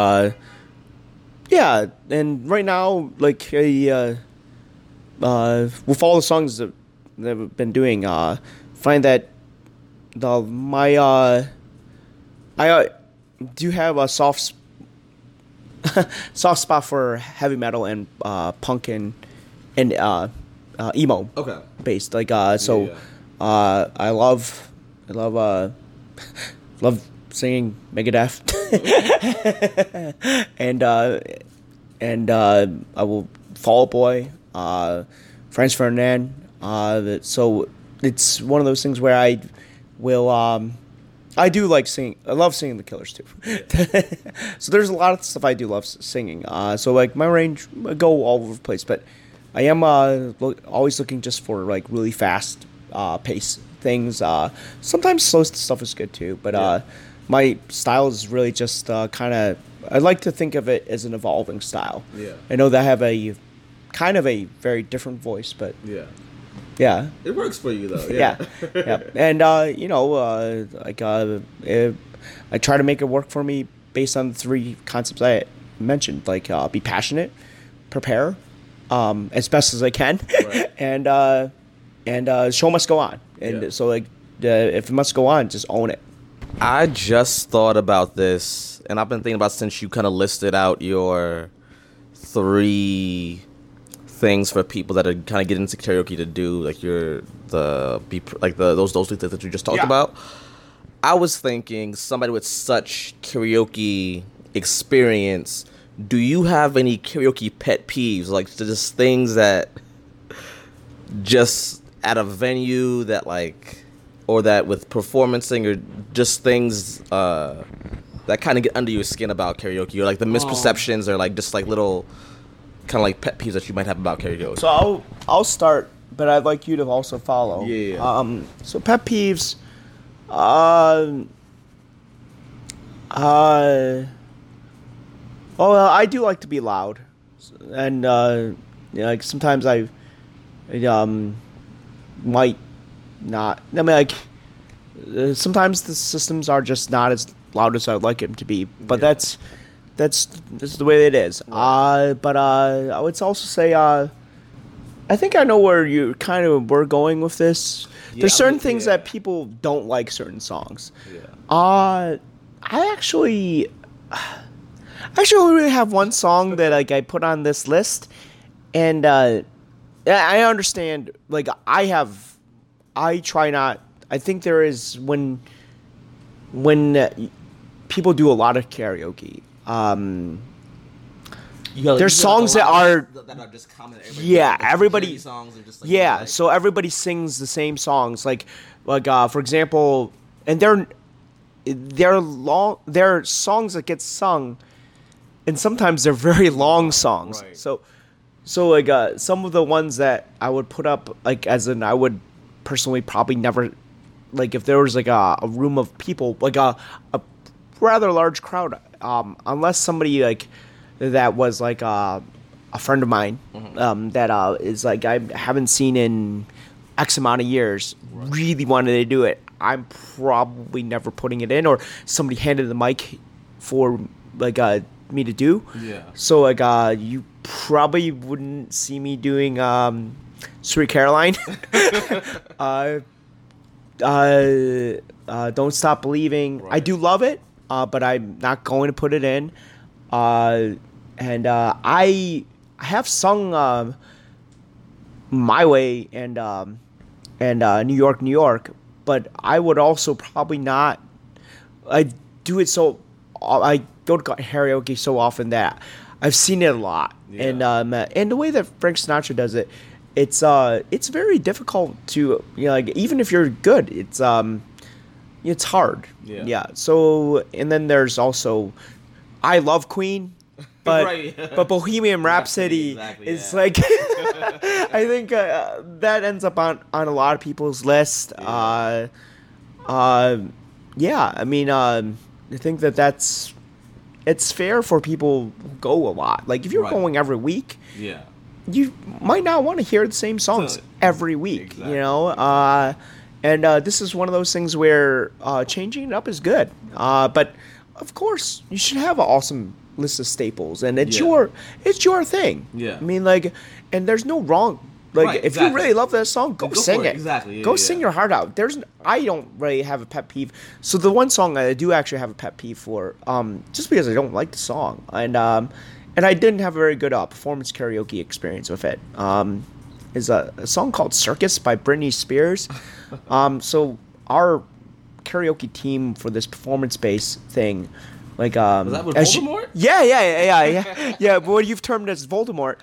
right now with all the songs that I've been doing, find that I do have a soft spot for heavy metal and punk and emo based. I love singing Megadeth and I will Fall Out Boy, Franz Ferdinand. So. It's one of those things where I will, I do like singing. I love singing The Killers too. Yeah. So there's a lot of stuff I do love singing. So my range I go all over the place, but I am always looking just for really fast pace things. Sometimes slow stuff is good too, but my style is really just kind of. I like to think of it as an evolving style. Yeah. I know that I have a kind of a very different voice, but yeah. Yeah, it works for you though. Yeah, yeah. And I try to make it work for me based on the three concepts I mentioned, be passionate, prepare, as best as I can, right. and show must go on. And so if it must go on, just own it. I just thought about this, and I've been thinking about since you kind of listed out your three things for people that are kind of getting into karaoke to do, those things that you just talked about. I was thinking, somebody with such karaoke experience, do you have any karaoke pet peeves, just things that just at a venue that or that with performancing, or just things that kind of get under your skin about karaoke, or the misperceptions or little kind of pet peeves that you might have about karaoke? So I'll start, but I'd like you to also follow. Yeah. So pet peeves. I do like to be loud, and sometimes I might not. I mean, sometimes the systems are just not as loud as I'd like them to be, but That's the way it is. I would also say I think I know where you kind of were going with this. Yeah, there's certain things that people don't like certain songs. Yeah. I actually really have one song that I put on this list, and I understand. I think there is when when people do a lot of karaoke, there's songs that are just common. Everybody songs are just like, yeah. Like, so everybody sings the same songs, like for example, and they're songs that get sung, and sometimes they're very long songs. Right. So like some of the ones that I would put up, like as in I would personally probably never, like if there was like a room of people, like a rather large crowd, unless somebody like. That was like a friend of mine that is like I haven't seen in X amount of years. Right. Really wanted to do it. I'm probably never putting it in, or somebody handed the mic for like me to do. Yeah. So like you probably wouldn't see me doing Sweet Caroline. Don't Stop Believing. Right. I do love it, but I'm not going to put it in. And I have sung My Way and New York, New York, but I would also probably not. I do it so I go to karaoke so often that I've seen it a lot, yeah. And the way that Frank Sinatra does it, it's very difficult to, you know, like even if you're good, it's hard, yeah. So and then there's also. I love Queen, but right, yeah. But Bohemian Rhapsody is like I think that ends up on a lot of people's list. Yeah. I mean, I think that's it's fair for people who go a lot. Like if you're going every week, yeah, you might not want to hear the same songs every week. Exactly. You know, and this is one of those things where changing it up is good, but. Of course, you should have an awesome list of staples, and it's your thing. Yeah, I mean, like, and there's no wrong. Like, right, if you really love that song, go sing it. Exactly. Yeah, go sing your heart out. I don't really have a pet peeve. So the one song I do actually have a pet peeve for, just because I don't like the song, and I didn't have a very good performance karaoke experience with it. Is a song called Circus by Britney Spears. So our karaoke team for this performance-based thing, like was that with Voldemort? Yeah. But what you've termed as Voldemort,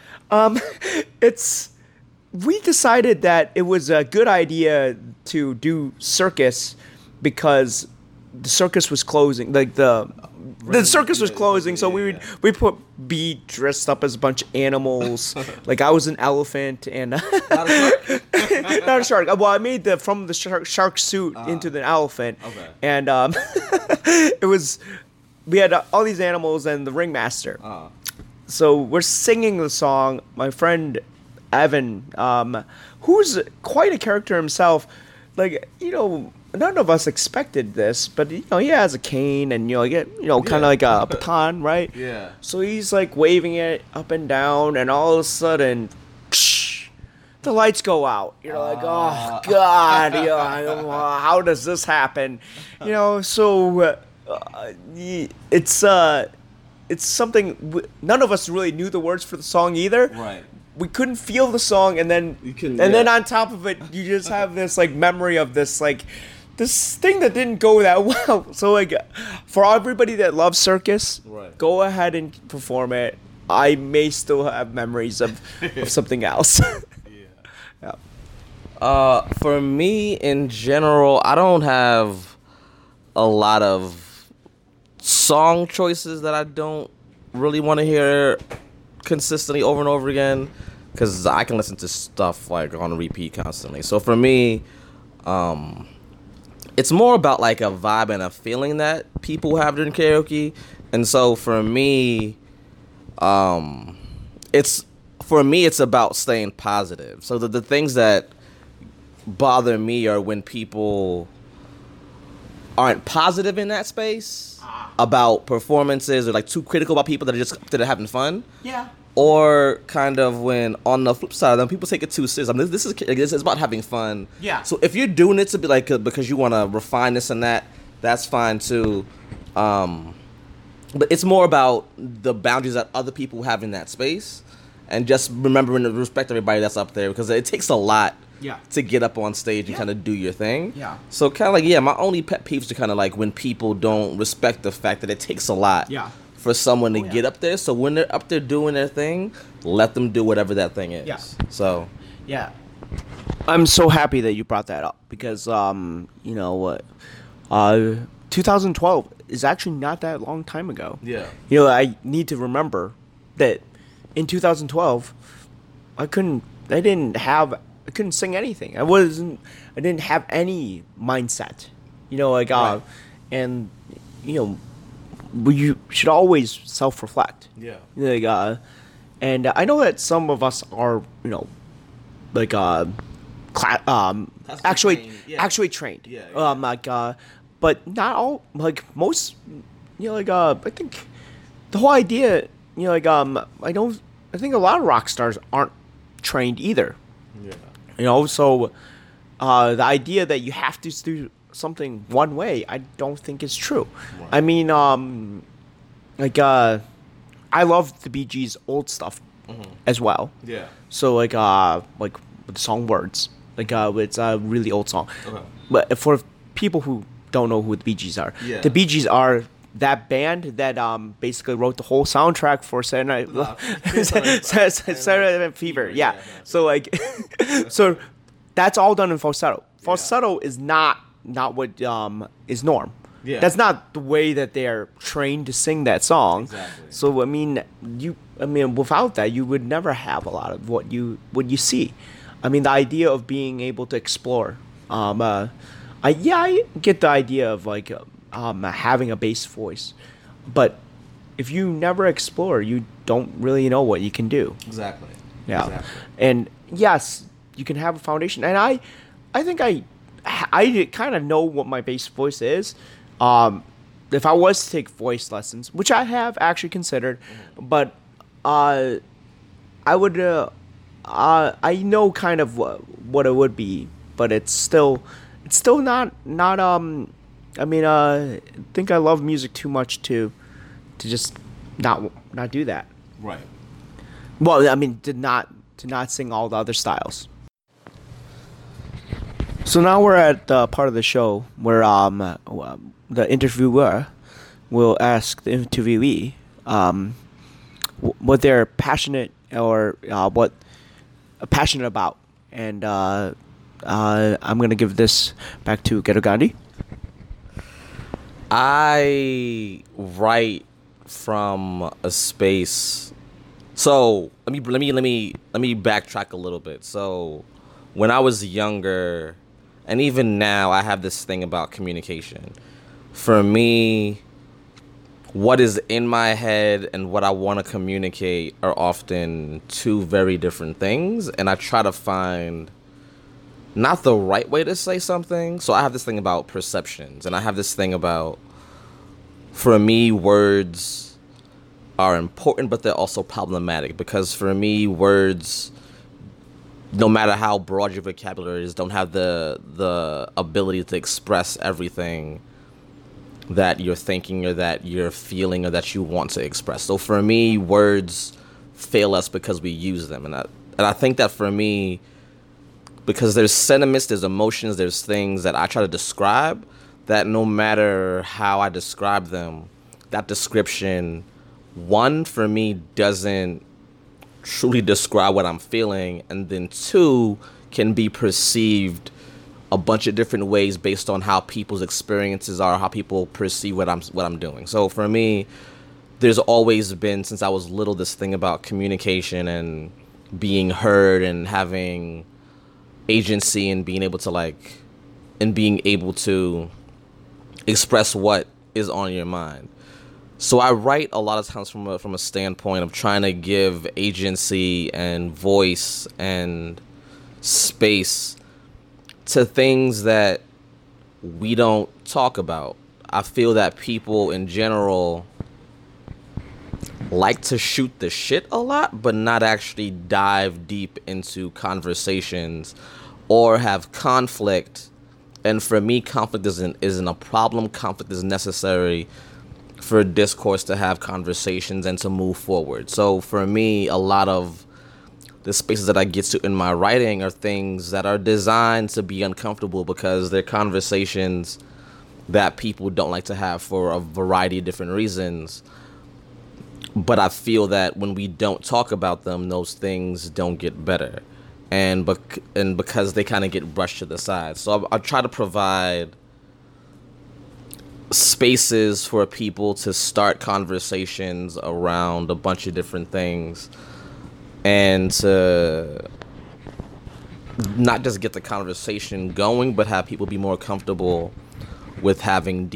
we decided that it was a good idea to do Circus because the circus was closing. Like the circus was closing, so we put B dressed up as a bunch of animals. Like I was an elephant and not a shark. Well, I made the shark suit into the elephant, okay. And it was we had all these animals and the ringmaster. So we're singing the song. My friend Evan, who's quite a character himself, like you know. None of us expected this, but you know he has a cane and kind of like a baton, right? Yeah. So he's like waving it up and down, and all of a sudden, the lights go out. You're like, oh God, how does this happen? You know, so it's something none of us really knew the words for the song either. Right. We couldn't feel the song, and then then on top of it, you just have this like memory of this like. This thing that didn't go that well. So, like, for everybody that loves Circus, Go ahead and perform it. I may still have memories of something else. Yeah. For me, in general, I don't have a lot of song choices that I don't really want to hear consistently over and over again, because I can listen to stuff, like, on repeat constantly. So, for me, it's more about like a vibe and a feeling that people have during karaoke. And so for me, it's about staying positive. So the things that bother me are when people aren't positive in that space about performances, or like too critical about people that are just that are having fun. Yeah. Or kind of when, on the flip side of them, people take it too seriously. I mean, this is about having fun. Yeah. So if you're doing it to be like, because you want to refine this and that, that's fine too. But it's more about the boundaries that other people have in that space. And just remembering to respect everybody that's up there, because it takes a lot yeah, to get up on stage and kind of do your thing. Yeah. So kind of like, yeah, my only pet peeves are kind of like when people don't respect the fact that it takes a lot for someone to get up there. So when they're up there doing their thing, let them do whatever that thing is. Yeah. So. Yeah. I'm so happy that you brought that up because, you know what, 2012 is actually not that long time ago. Yeah. You know, I need to remember that in 2012, I couldn't sing anything. I didn't have any mindset, you know, like, right. And, you know, you should always self-reflect. Yeah. Like, and I know that some of us are, you know, like, actually trained. Yeah. Exactly. Like, but not all, like, most, you know, like, I think the whole idea, you know, like, I think a lot of rock stars aren't trained either. Yeah. You know, so the idea that you have to do something one way, I don't think is true. Right. I mean, like, I love the Bee Gees' old stuff as well. Yeah. So, like with the song Words, like, it's a really old song. Okay. But for people who don't know who the Bee Gees are, the Bee Gees are that band that basically wrote the whole soundtrack for Saturday Night Fever. Yeah. So like, so that's all done in falsetto. Falsetto is not what is norm. Yeah. That's not the way that they are trained to sing that song. Exactly. So I mean, without that, you would never have a lot of what you see. I mean, the idea of being able to explore. I get the idea of like. Having a bass voice, but if you never explore, you don't really know what you can do. Exactly. Yeah. Exactly. And yes, you can have a foundation. And I think I kind of know what my bass voice is. If I was to take voice lessons, which I have actually considered, but I would. I know kind of what it would be, but it's still not I mean, I think I love music too much to just not do that. Right. Well, I mean, to not sing all the other styles. So now we're at the part of the show where the interviewer will ask the interviewee what they're passionate or what passionate about, and I'm gonna give this back to Ghetto Gandhi. I write from a space. So let me backtrack a little bit. So when I was younger, and even now, I have this thing about communication. For me, what is in my head and what I want to communicate are often two very different things, and I try to find not the right way to say something. So I have this thing about perceptions, and I have this thing about, for me, words are important, but they're also problematic, because for me, words, no matter how broad your vocabulary is, don't have the ability to express everything that you're thinking or that you're feeling or that you want to express. So for me, words fail us because we use them. And I think that for me, because there's sentiments, there's emotions, there's things that I try to describe that no matter how I describe them, that description, one, for me, doesn't truly describe what I'm feeling, and then two, can be perceived a bunch of different ways based on how people's experiences are, how people perceive what I'm doing. So for me, there's always been, since I was little, this thing about communication and being heard and having agency and being able to express what is on your mind. So I write a lot of times from a standpoint of trying to give agency and voice and space to things that we don't talk about. I feel that people in general like to shoot the shit a lot, but not actually dive deep into conversations or have conflict. And for me, conflict isn't a problem. Conflict is necessary for discourse to have conversations and to move forward. So for me, a lot of the spaces that I get to in my writing are things that are designed to be uncomfortable because they're conversations that people don't like to have for a variety of different reasons. But I feel that when we don't talk about them, those things don't get better. And because they kind of get brushed to the side. So I try to provide spaces for people to start conversations around a bunch of different things and to not just get the conversation going, but have people be more comfortable with having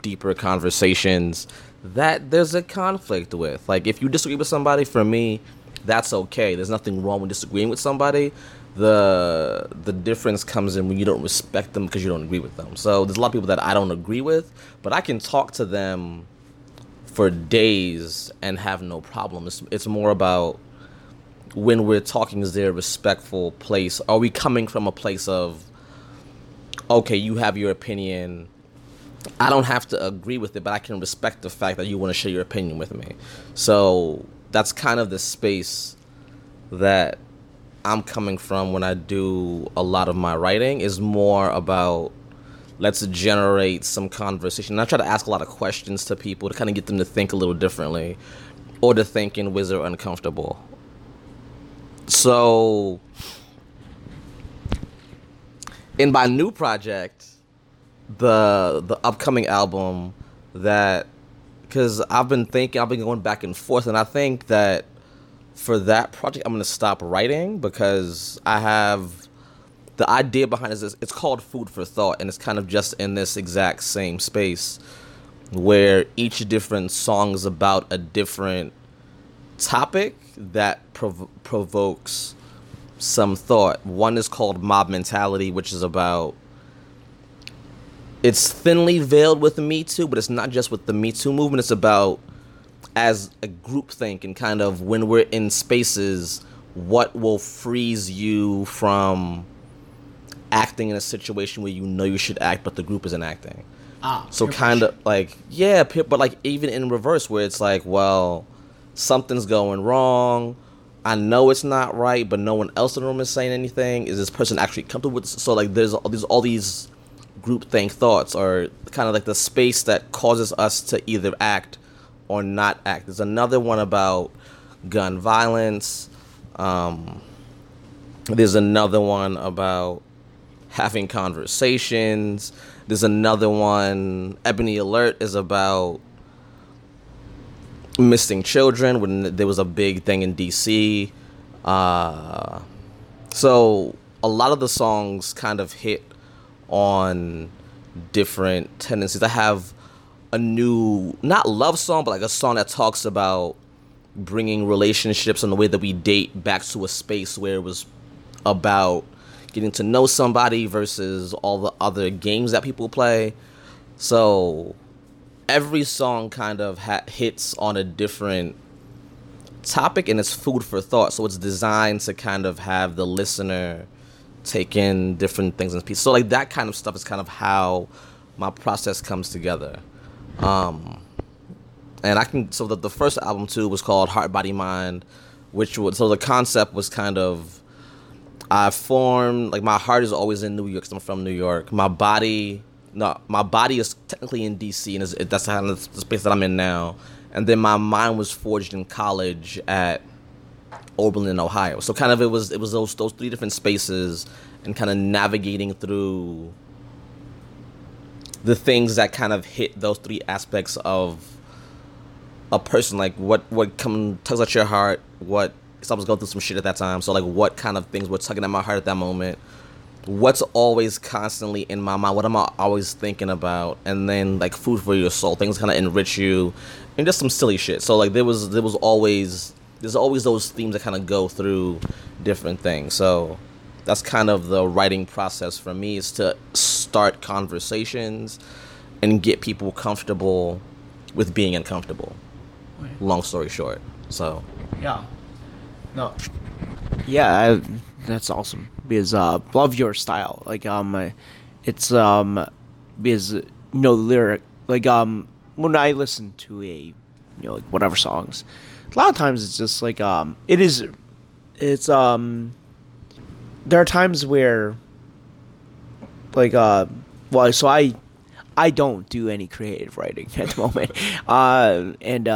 deeper conversations that there's a conflict with. Like, if you disagree with somebody, for me, that's okay. There's nothing wrong with disagreeing with somebody. The difference comes in when you don't respect them because you don't agree with them. So there's a lot of people that I don't agree with, but I can talk to them for days and have no problem. It's more about when we're talking, is there a respectful place? Are we coming from a place of, okay, you have your opinion, I don't have to agree with it, but I can respect the fact that you want to share your opinion with me. So that's kind of the space that I'm coming from when I do a lot of my writing, is more about let's generate some conversation. And I try to ask a lot of questions to people to kind of get them to think a little differently or to think in ways that are uncomfortable. So in my new project, the upcoming album, that, because I've been going back and forth, and I think that for that project I'm going to stop writing because I have the idea behind it. It's called Food for Thought, and it's kind of just in this exact same space where each different song is about a different topic that provokes some thought. One is called Mob Mentality, which is about, it's thinly veiled with the Me Too, but it's not just with the Me Too movement. It's about, as a group think, and kind of when we're in spaces, what will freeze you from acting in a situation where you know you should act, but the group isn't acting. So kind of like, yeah, but like even in reverse, where it's like, well, something's going wrong. I know it's not right, but no one else in the room is saying anything. Is this person actually comfortable with this? So like there's all these groupthink thoughts are kind of like the space that causes us to either act or not act. There's another one about gun violence. There's another one about having conversations. There's another one, Ebony Alert, is about missing children when there was a big thing in DC. So a lot of the songs kind of hit on different tendencies. I have a new, not love song, but like a song that talks about bringing relationships and the way that we date back to a space where it was about getting to know somebody versus all the other games that people play. So every song kind of hits on a different topic, and it's food for thought. So it's designed to kind of have the listener take in different things and pieces. So like that kind of stuff is kind of how my process comes together. The first album too was called Heart, Body, Mind, so the concept was kind of, I formed, like, my heart is always in New York because I'm from New York. My body is technically in DC, and that's kind of the space that I'm in now. And then my mind was forged in college at Oberlin, Ohio. So kind of it was those three different spaces, and kind of navigating through the things that kind of hit those three aspects of a person. Like what tugs at your heart, I was going through some shit at that time, so like what kind of things were tugging at my heart at that moment, what's always constantly in my mind, what am I always thinking about, and then like food for your soul, things kind of enrich you, and just some silly shit. So like there's always those themes that kind of go through different things. So that's kind of the writing process for me, is to start conversations and get people comfortable with being uncomfortable. Long story short. So yeah. No. Yeah, that's awesome, because love your style. Like it's because lyric, like when I listen to a like whatever songs, a lot of times it's just like it is it's there are times where like I don't do any creative writing at the moment, and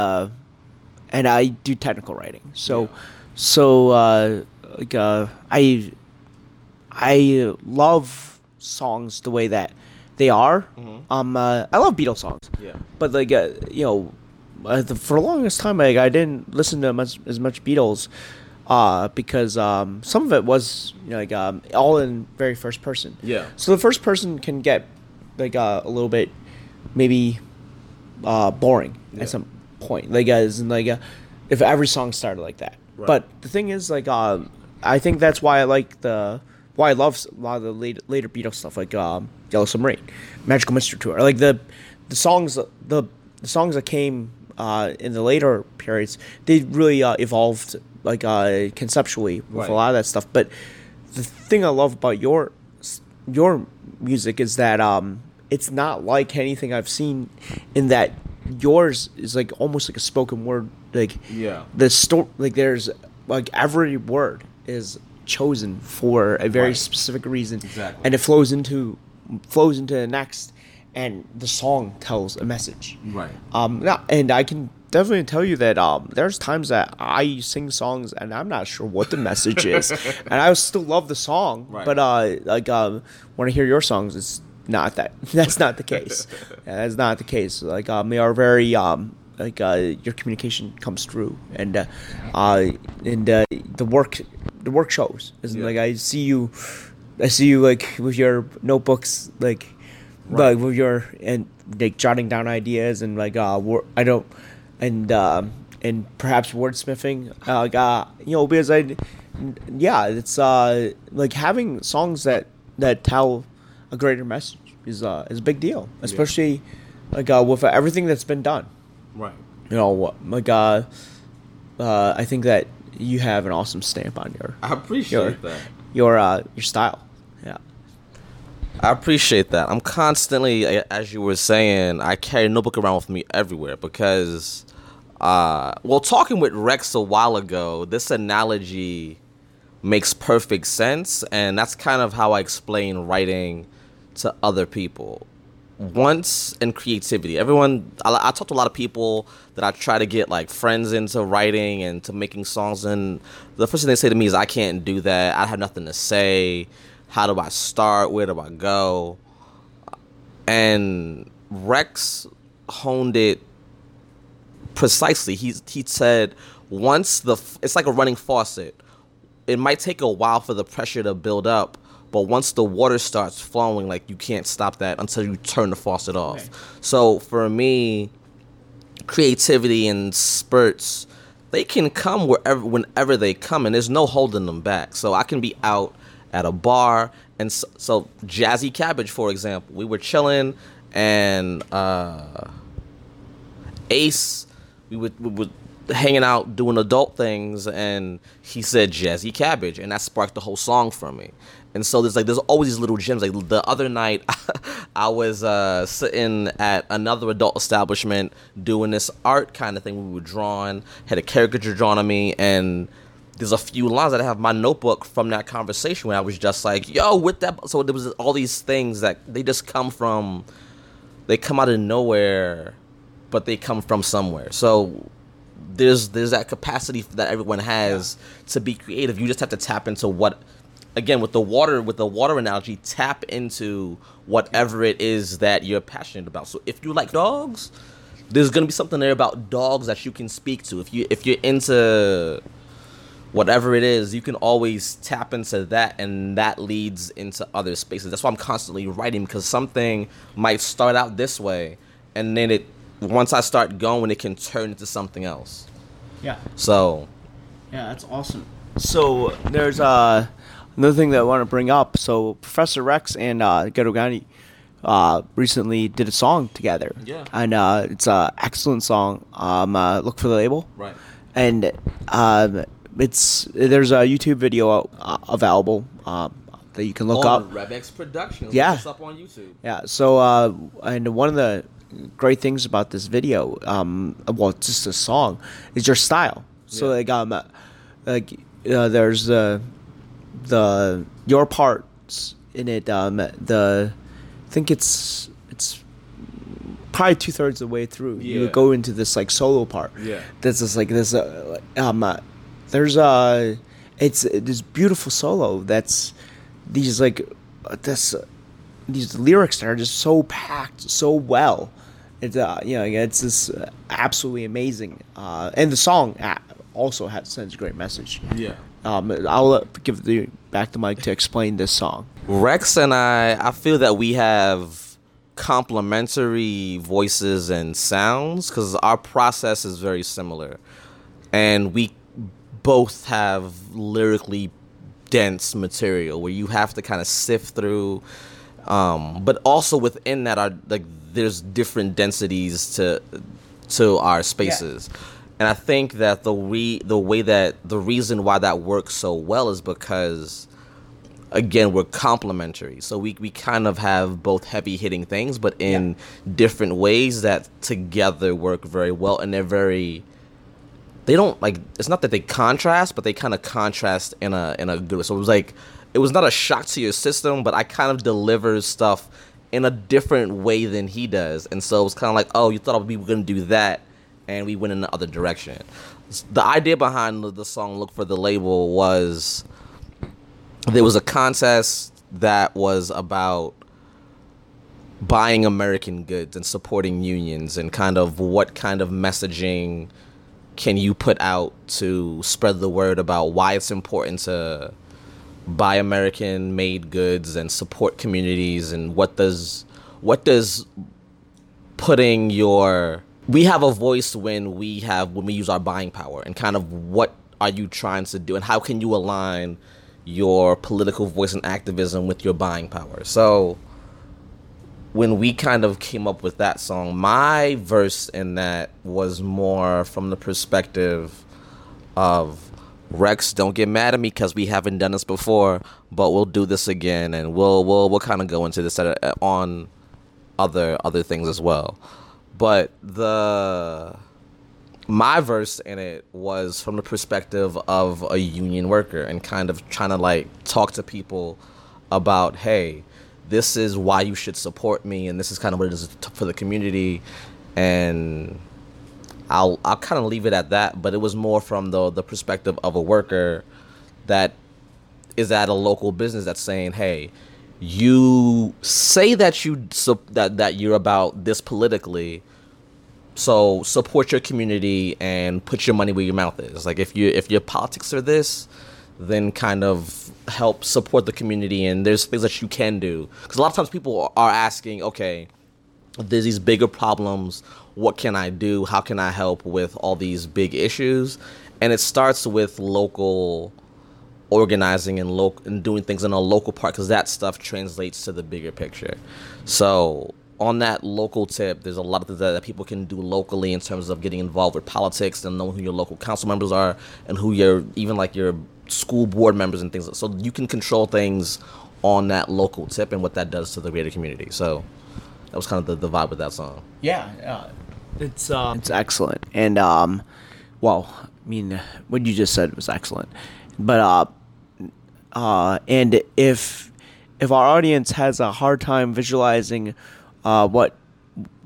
I do technical writing. I love songs the way that they are. Mm-hmm. I love Beatles songs. Yeah. But for the longest time, I didn't listen to as much Beatles, because some of it was all in very first person. Yeah. So the first person can get a little bit maybe boring at some point. If every song started like that. Right. But the thing is, I think that's why why I love a lot of the later Beatles stuff, Yellow Submarine, Magical Mystery Tour, the songs that came in the later periods, they really evolved conceptually with a lot of that stuff. But the thing I love about your music is that it's not like anything I've seen, in that yours is almost like a spoken word. There's every word is chosen for a very specific reason, and it flows into the next, and the song tells a message. Right. And I can definitely tell you that there's times that I sing songs and I'm not sure what the message is, and I still love the song. Right. But when I hear your songs, it's not that. That's not the case. That's not the case. They are very your communication comes through, and the work shows. I see you with your notebooks, with your jotting down ideas, and and perhaps wordsmithing. It's having songs that tell a greater message is a big deal, especially with everything that's been done. Right. I think that you have an awesome stamp on your. I appreciate that. Your style. Yeah. I appreciate that. I'm constantly, as you were saying, I carry a notebook around with me everywhere because, talking with Rex a while ago, this analogy makes perfect sense, and that's kind of how I explain writing to other people. Once in creativity, I talk to a lot of people that I try to get friends into writing and to making songs, and the first thing they say to me is, I can't do that, I have nothing to say, how do I start, where do I go? And Rex honed it precisely. He said, it's like a running faucet, it might take a while for the pressure to build up, but once the water starts flowing, you can't stop that until you turn the faucet off. Right. So for me, creativity and spurts, they can come whenever they come, and there's no holding them back. So I can be out at a bar, and so Jazzy Cabbage, for example, we were chilling, and Ace, we were hanging out doing adult things, and he said Jazzy Cabbage, and that sparked the whole song for me. And so there's always these little gems. The other night, I was sitting at another adult establishment doing this art kind of thing. We were drawing, had a caricature drawn on me, and there's a few lines that I have in my notebook from that conversation when I was just with that. So there was all these things that they come out of nowhere, but they come from somewhere. So there's that capacity that everyone has to be creative. You just have to tap into what. Again, with the water analogy, tap into whatever it is that you're passionate about. So if you like dogs, there's gonna be something there about dogs that you can speak to. If you're into whatever it is, you can always tap into that, and that leads into other spaces. That's why I'm constantly writing, because something might start out this way, and then once I start going, it can turn into something else. Yeah. So. Yeah, that's awesome. So there's another thing that I want to bring up, so Professor Rex and Ghetto Gandhi recently did a song together. Yeah. And it's an excellent song, Look for the Label. Right. And there's a YouTube video available that you can look up. Rebex Productions. Yeah. It's up on YouTube. Yeah. So, and one of the great things about this video, it's just a song, is your style. So, there's the your parts in it. I think it's probably 2/3 of the way through. Yeah. You go into this like solo part. Yeah, that's just like this. It's this beautiful solo. That's these like this. These lyrics that are just so packed, so well. It's it's just absolutely amazing. And the song also sends a great message. Yeah. I'll give the back the mic to explain this song. Rex and I feel that we have complementary voices and sounds because our process is very similar, and we both have lyrically dense material where you have to kind of sift through. But also within that are like there's different densities to our spaces. Yeah. And I think that the reason why that works so well is because again we're complementary. So we kind of have both heavy hitting things but in different ways that together work very well, and they're very they don't like it's not that they contrast, but they kind of contrast in a good way. So it was like it was not a shock to your system, but I kind of deliver stuff in a different way than he does. And so it was kind of like, oh, you thought we were going to do that, and we went in the other direction. The idea behind the song Look for the Label was there was a contest that was about buying American goods and supporting unions and kind of what kind of messaging can you put out to spread the word about why it's important to buy American made goods and support communities, and what does putting your we have a voice when we use our buying power, and kind of what are you trying to do and how can you align your political voice and activism with your buying power. So when we kind of came up with that song, my verse in that was more from the perspective of Rex, don't get mad at me because we haven't done this before, but we'll do this again, and we'll kind of go into this on other things as well. But my verse in it was from the perspective of a union worker and kind of trying to like talk to people about, hey, this is why you should support me, and this is kind of what it is for the community, and I'll kind of leave it at that, but it was more from the perspective of a worker that is at a local business that's saying, hey, you say that that you're about this politically, so support your community and put your money where your mouth is. Like if your politics are this, then kind of help support the community, and there's things that you can do. Because a lot of times people are asking, okay, there's these bigger problems. What can I do? How can I help with all these big issues? And it starts with local organizing and doing things in a local part, because that stuff translates to the bigger picture. So on that local tip, there's a lot of things that people can do locally in terms of getting involved with politics and knowing who your local council members are and who your even like your school board members and things. So you can control things on that local tip and what that does to the greater community. So that was kind of the vibe with that song. Yeah. It's excellent. And, what you just said was excellent. But, and if our audience has a hard time visualizing what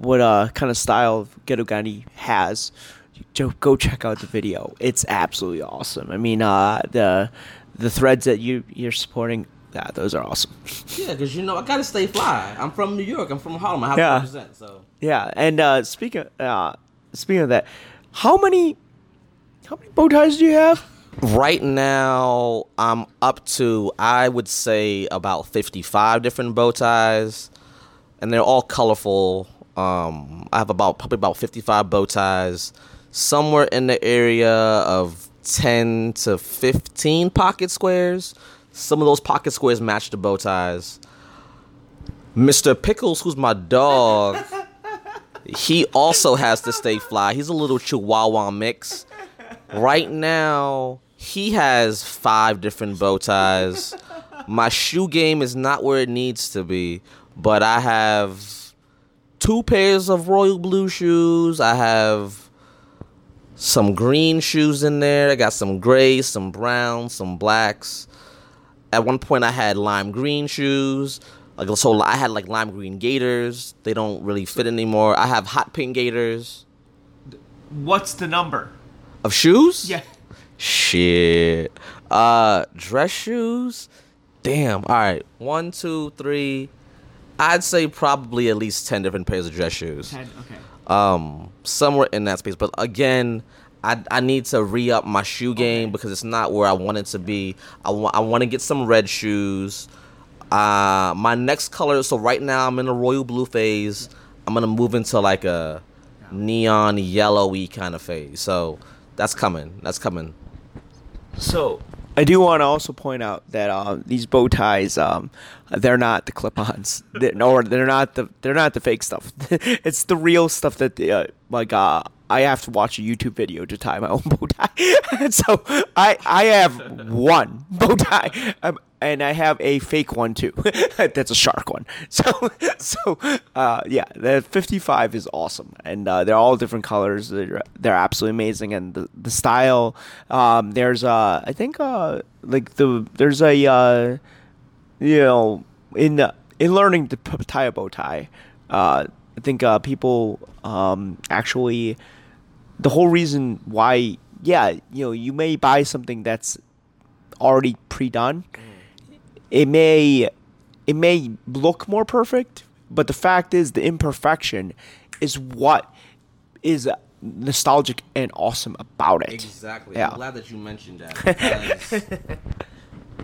kind of style of Ghetto Gandhi has, go check out the video. It's absolutely awesome. I mean, the threads that you're supporting, those are awesome. Yeah, because, I got to stay fly. I'm from New York. I'm from Harlem. I have to represent, so. Yeah, and speaking of that, how many bow ties do you have? Right now, I'm up to, I would say, about 55 different bow ties, and they're all colorful. I have probably about 55 bow ties, somewhere in the area of 10 to 15 pocket squares. Some of those pocket squares match the bow ties. Mr. Pickles, who's my dog, he also has to stay fly. He's a little Chihuahua mix. Right now, he has 5 different bow ties. My shoe game is not where it needs to be, but I have 2 pairs of royal blue shoes. I have some green shoes in there. I got some grays, some browns, some blacks. At one point, I had lime green shoes. Like, so I had like lime green gaiters. They don't really fit anymore. I have hot pink gaiters. What's the number of shoes? Yeah. Shit. Dress shoes. Damn. All right. 1, 2, 3. I'd say probably at least 10 different pairs of dress shoes. 10. Okay. Somewhere in that space. But again, I need to re-up my shoe game because it's not where I want it to be. I want to get some red shoes. My next color, so right now I'm in a royal blue phase. I'm going to move into like a neon yellowy kind of phase. So that's coming. So I do want to also point out that these bow ties, they're not the clip-ons, they're not the fake stuff. It's the real stuff that I have to watch a YouTube video to tie my own bow tie. So I have one bow tie, and I have a fake one too. That's a shark one. So yeah, the 55 is awesome, and they're all different colors. They're absolutely amazing, and the style. In learning to tie a bow tie, I think people actually, the whole reason why, you may buy something that's already pre-done. It may look more perfect, but the fact is the imperfection is what is nostalgic and awesome about it. Exactly. Yeah. I'm glad that you mentioned that.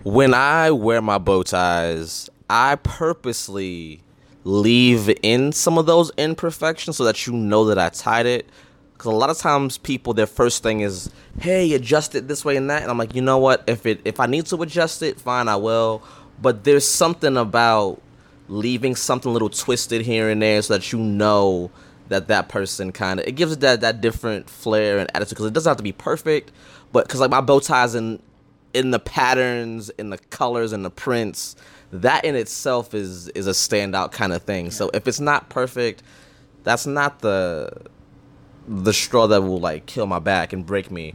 When I wear my bow ties, I purposely leave in some of those imperfections so that you know that I tied it. Because a lot of times people, their first thing is, hey, adjust it this way and that. And I'm like, you know what? If I need to adjust it, fine, I will. But there's something about leaving something a little twisted here and there so that you know that person kind of, it gives it that different flair and attitude. Because it doesn't have to be perfect. But because like my bow ties in the patterns, in the colors, in the prints, that in itself is a standout kind of thing. Yeah. So if it's not perfect, that's not the straw that will like kill my back and break me.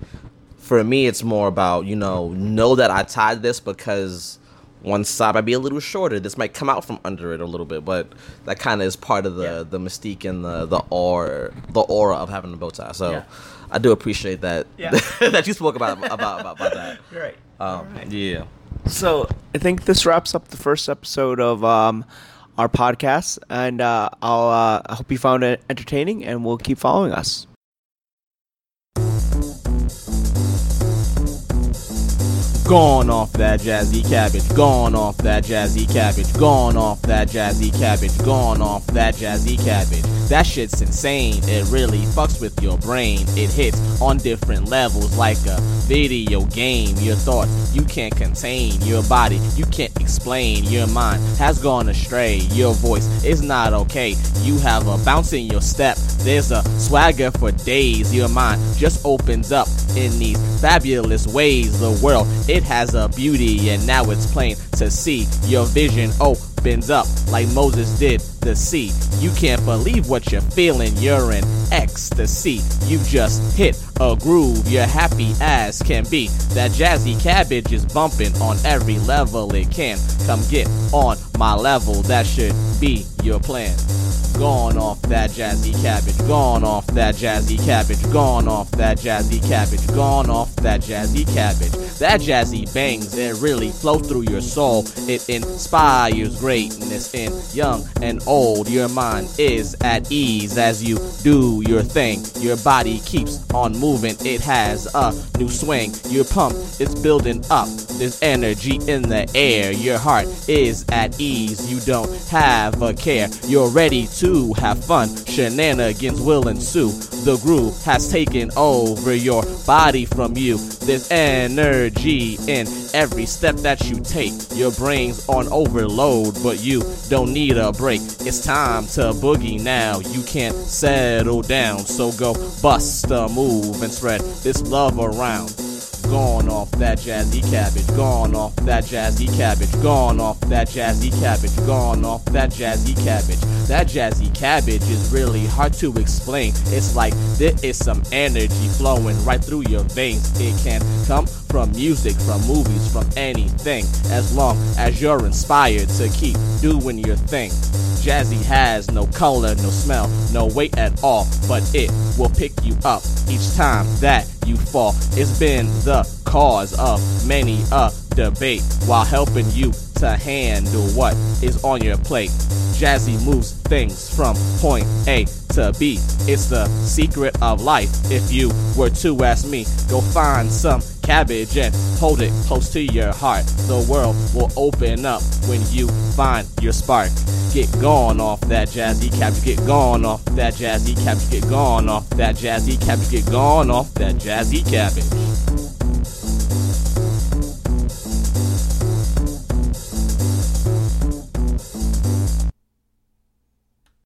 For me, it's more about, know that I tied this because one side might be a little shorter. This might come out from under it a little bit, but that kind of is part of the mystique and the aura of having a bow tie. So I do appreciate that that you spoke about that. You're right. Right. Yeah. So I think this wraps up the first episode of our podcast, and I hope you found it entertaining, and we'll keep following us. Gone off that jazzy cabbage, gone off that jazzy cabbage, gone off that jazzy cabbage, gone off that jazzy cabbage. That shit's insane, it really fucks with your brain. It hits on different levels like a video game. Your thoughts, you can't contain. Your body, you can't explain. Your mind has gone astray. Your voice is not okay. You have a bounce in your step. There's a swagger for days. Your mind just opens up in these fabulous ways. The world, it has a beauty, and now it's plain to see. Your vision opens up like Moses did the sea. You can't believe what you're feeling. You're in ecstasy. You just hit a groove. You're happy as can be. That jazzy cabbage is bumping on every level it can. Come get on my level. That should be your plan. Gone off that jazzy cabbage, gone off that jazzy cabbage, gone off that jazzy cabbage, gone off that jazzy cabbage. That jazzy bangs that really flow through your soul. It inspires greatness in young and old. Your mind is at ease as you do your thing. Your body keeps on moving, it has a new swing. Your pump, it's building up, there's energy in the air. Your heart is at ease, you don't have a care. You're ready to have fun, shenanigans will ensue. The groove has taken over your body from you. There's energy in every step that you take. Your brain's on overload, but you don't need a break. It's time to boogie now. You can't settle down, so go bust a move and spread this love around. gone off that jazzy cabbage, gone off that jazzy cabbage, gone off that jazzy cabbage, gone off that jazzy cabbage. That jazzy cabbage is really hard to explain. It's like there is some energy flowing right through your veins. It can come from music, from movies, from anything, as long as you're inspired to keep doing your thing. Jazzy has no color, no smell, no weight at all, but it will pick you up each time that you fall. It's been the cause of many a debate while helping you to handle what is on your plate. Jazzy moves things from point A to B. It's the secret of life. If you were to ask me, go find some cabbage and hold it close to your heart. The world will open up when you find your spark. Get gone off that jazzy cabbage, get gone off that jazzy cabbage, get gone off that jazzy cabbage, get gone off that jazzy cabbage.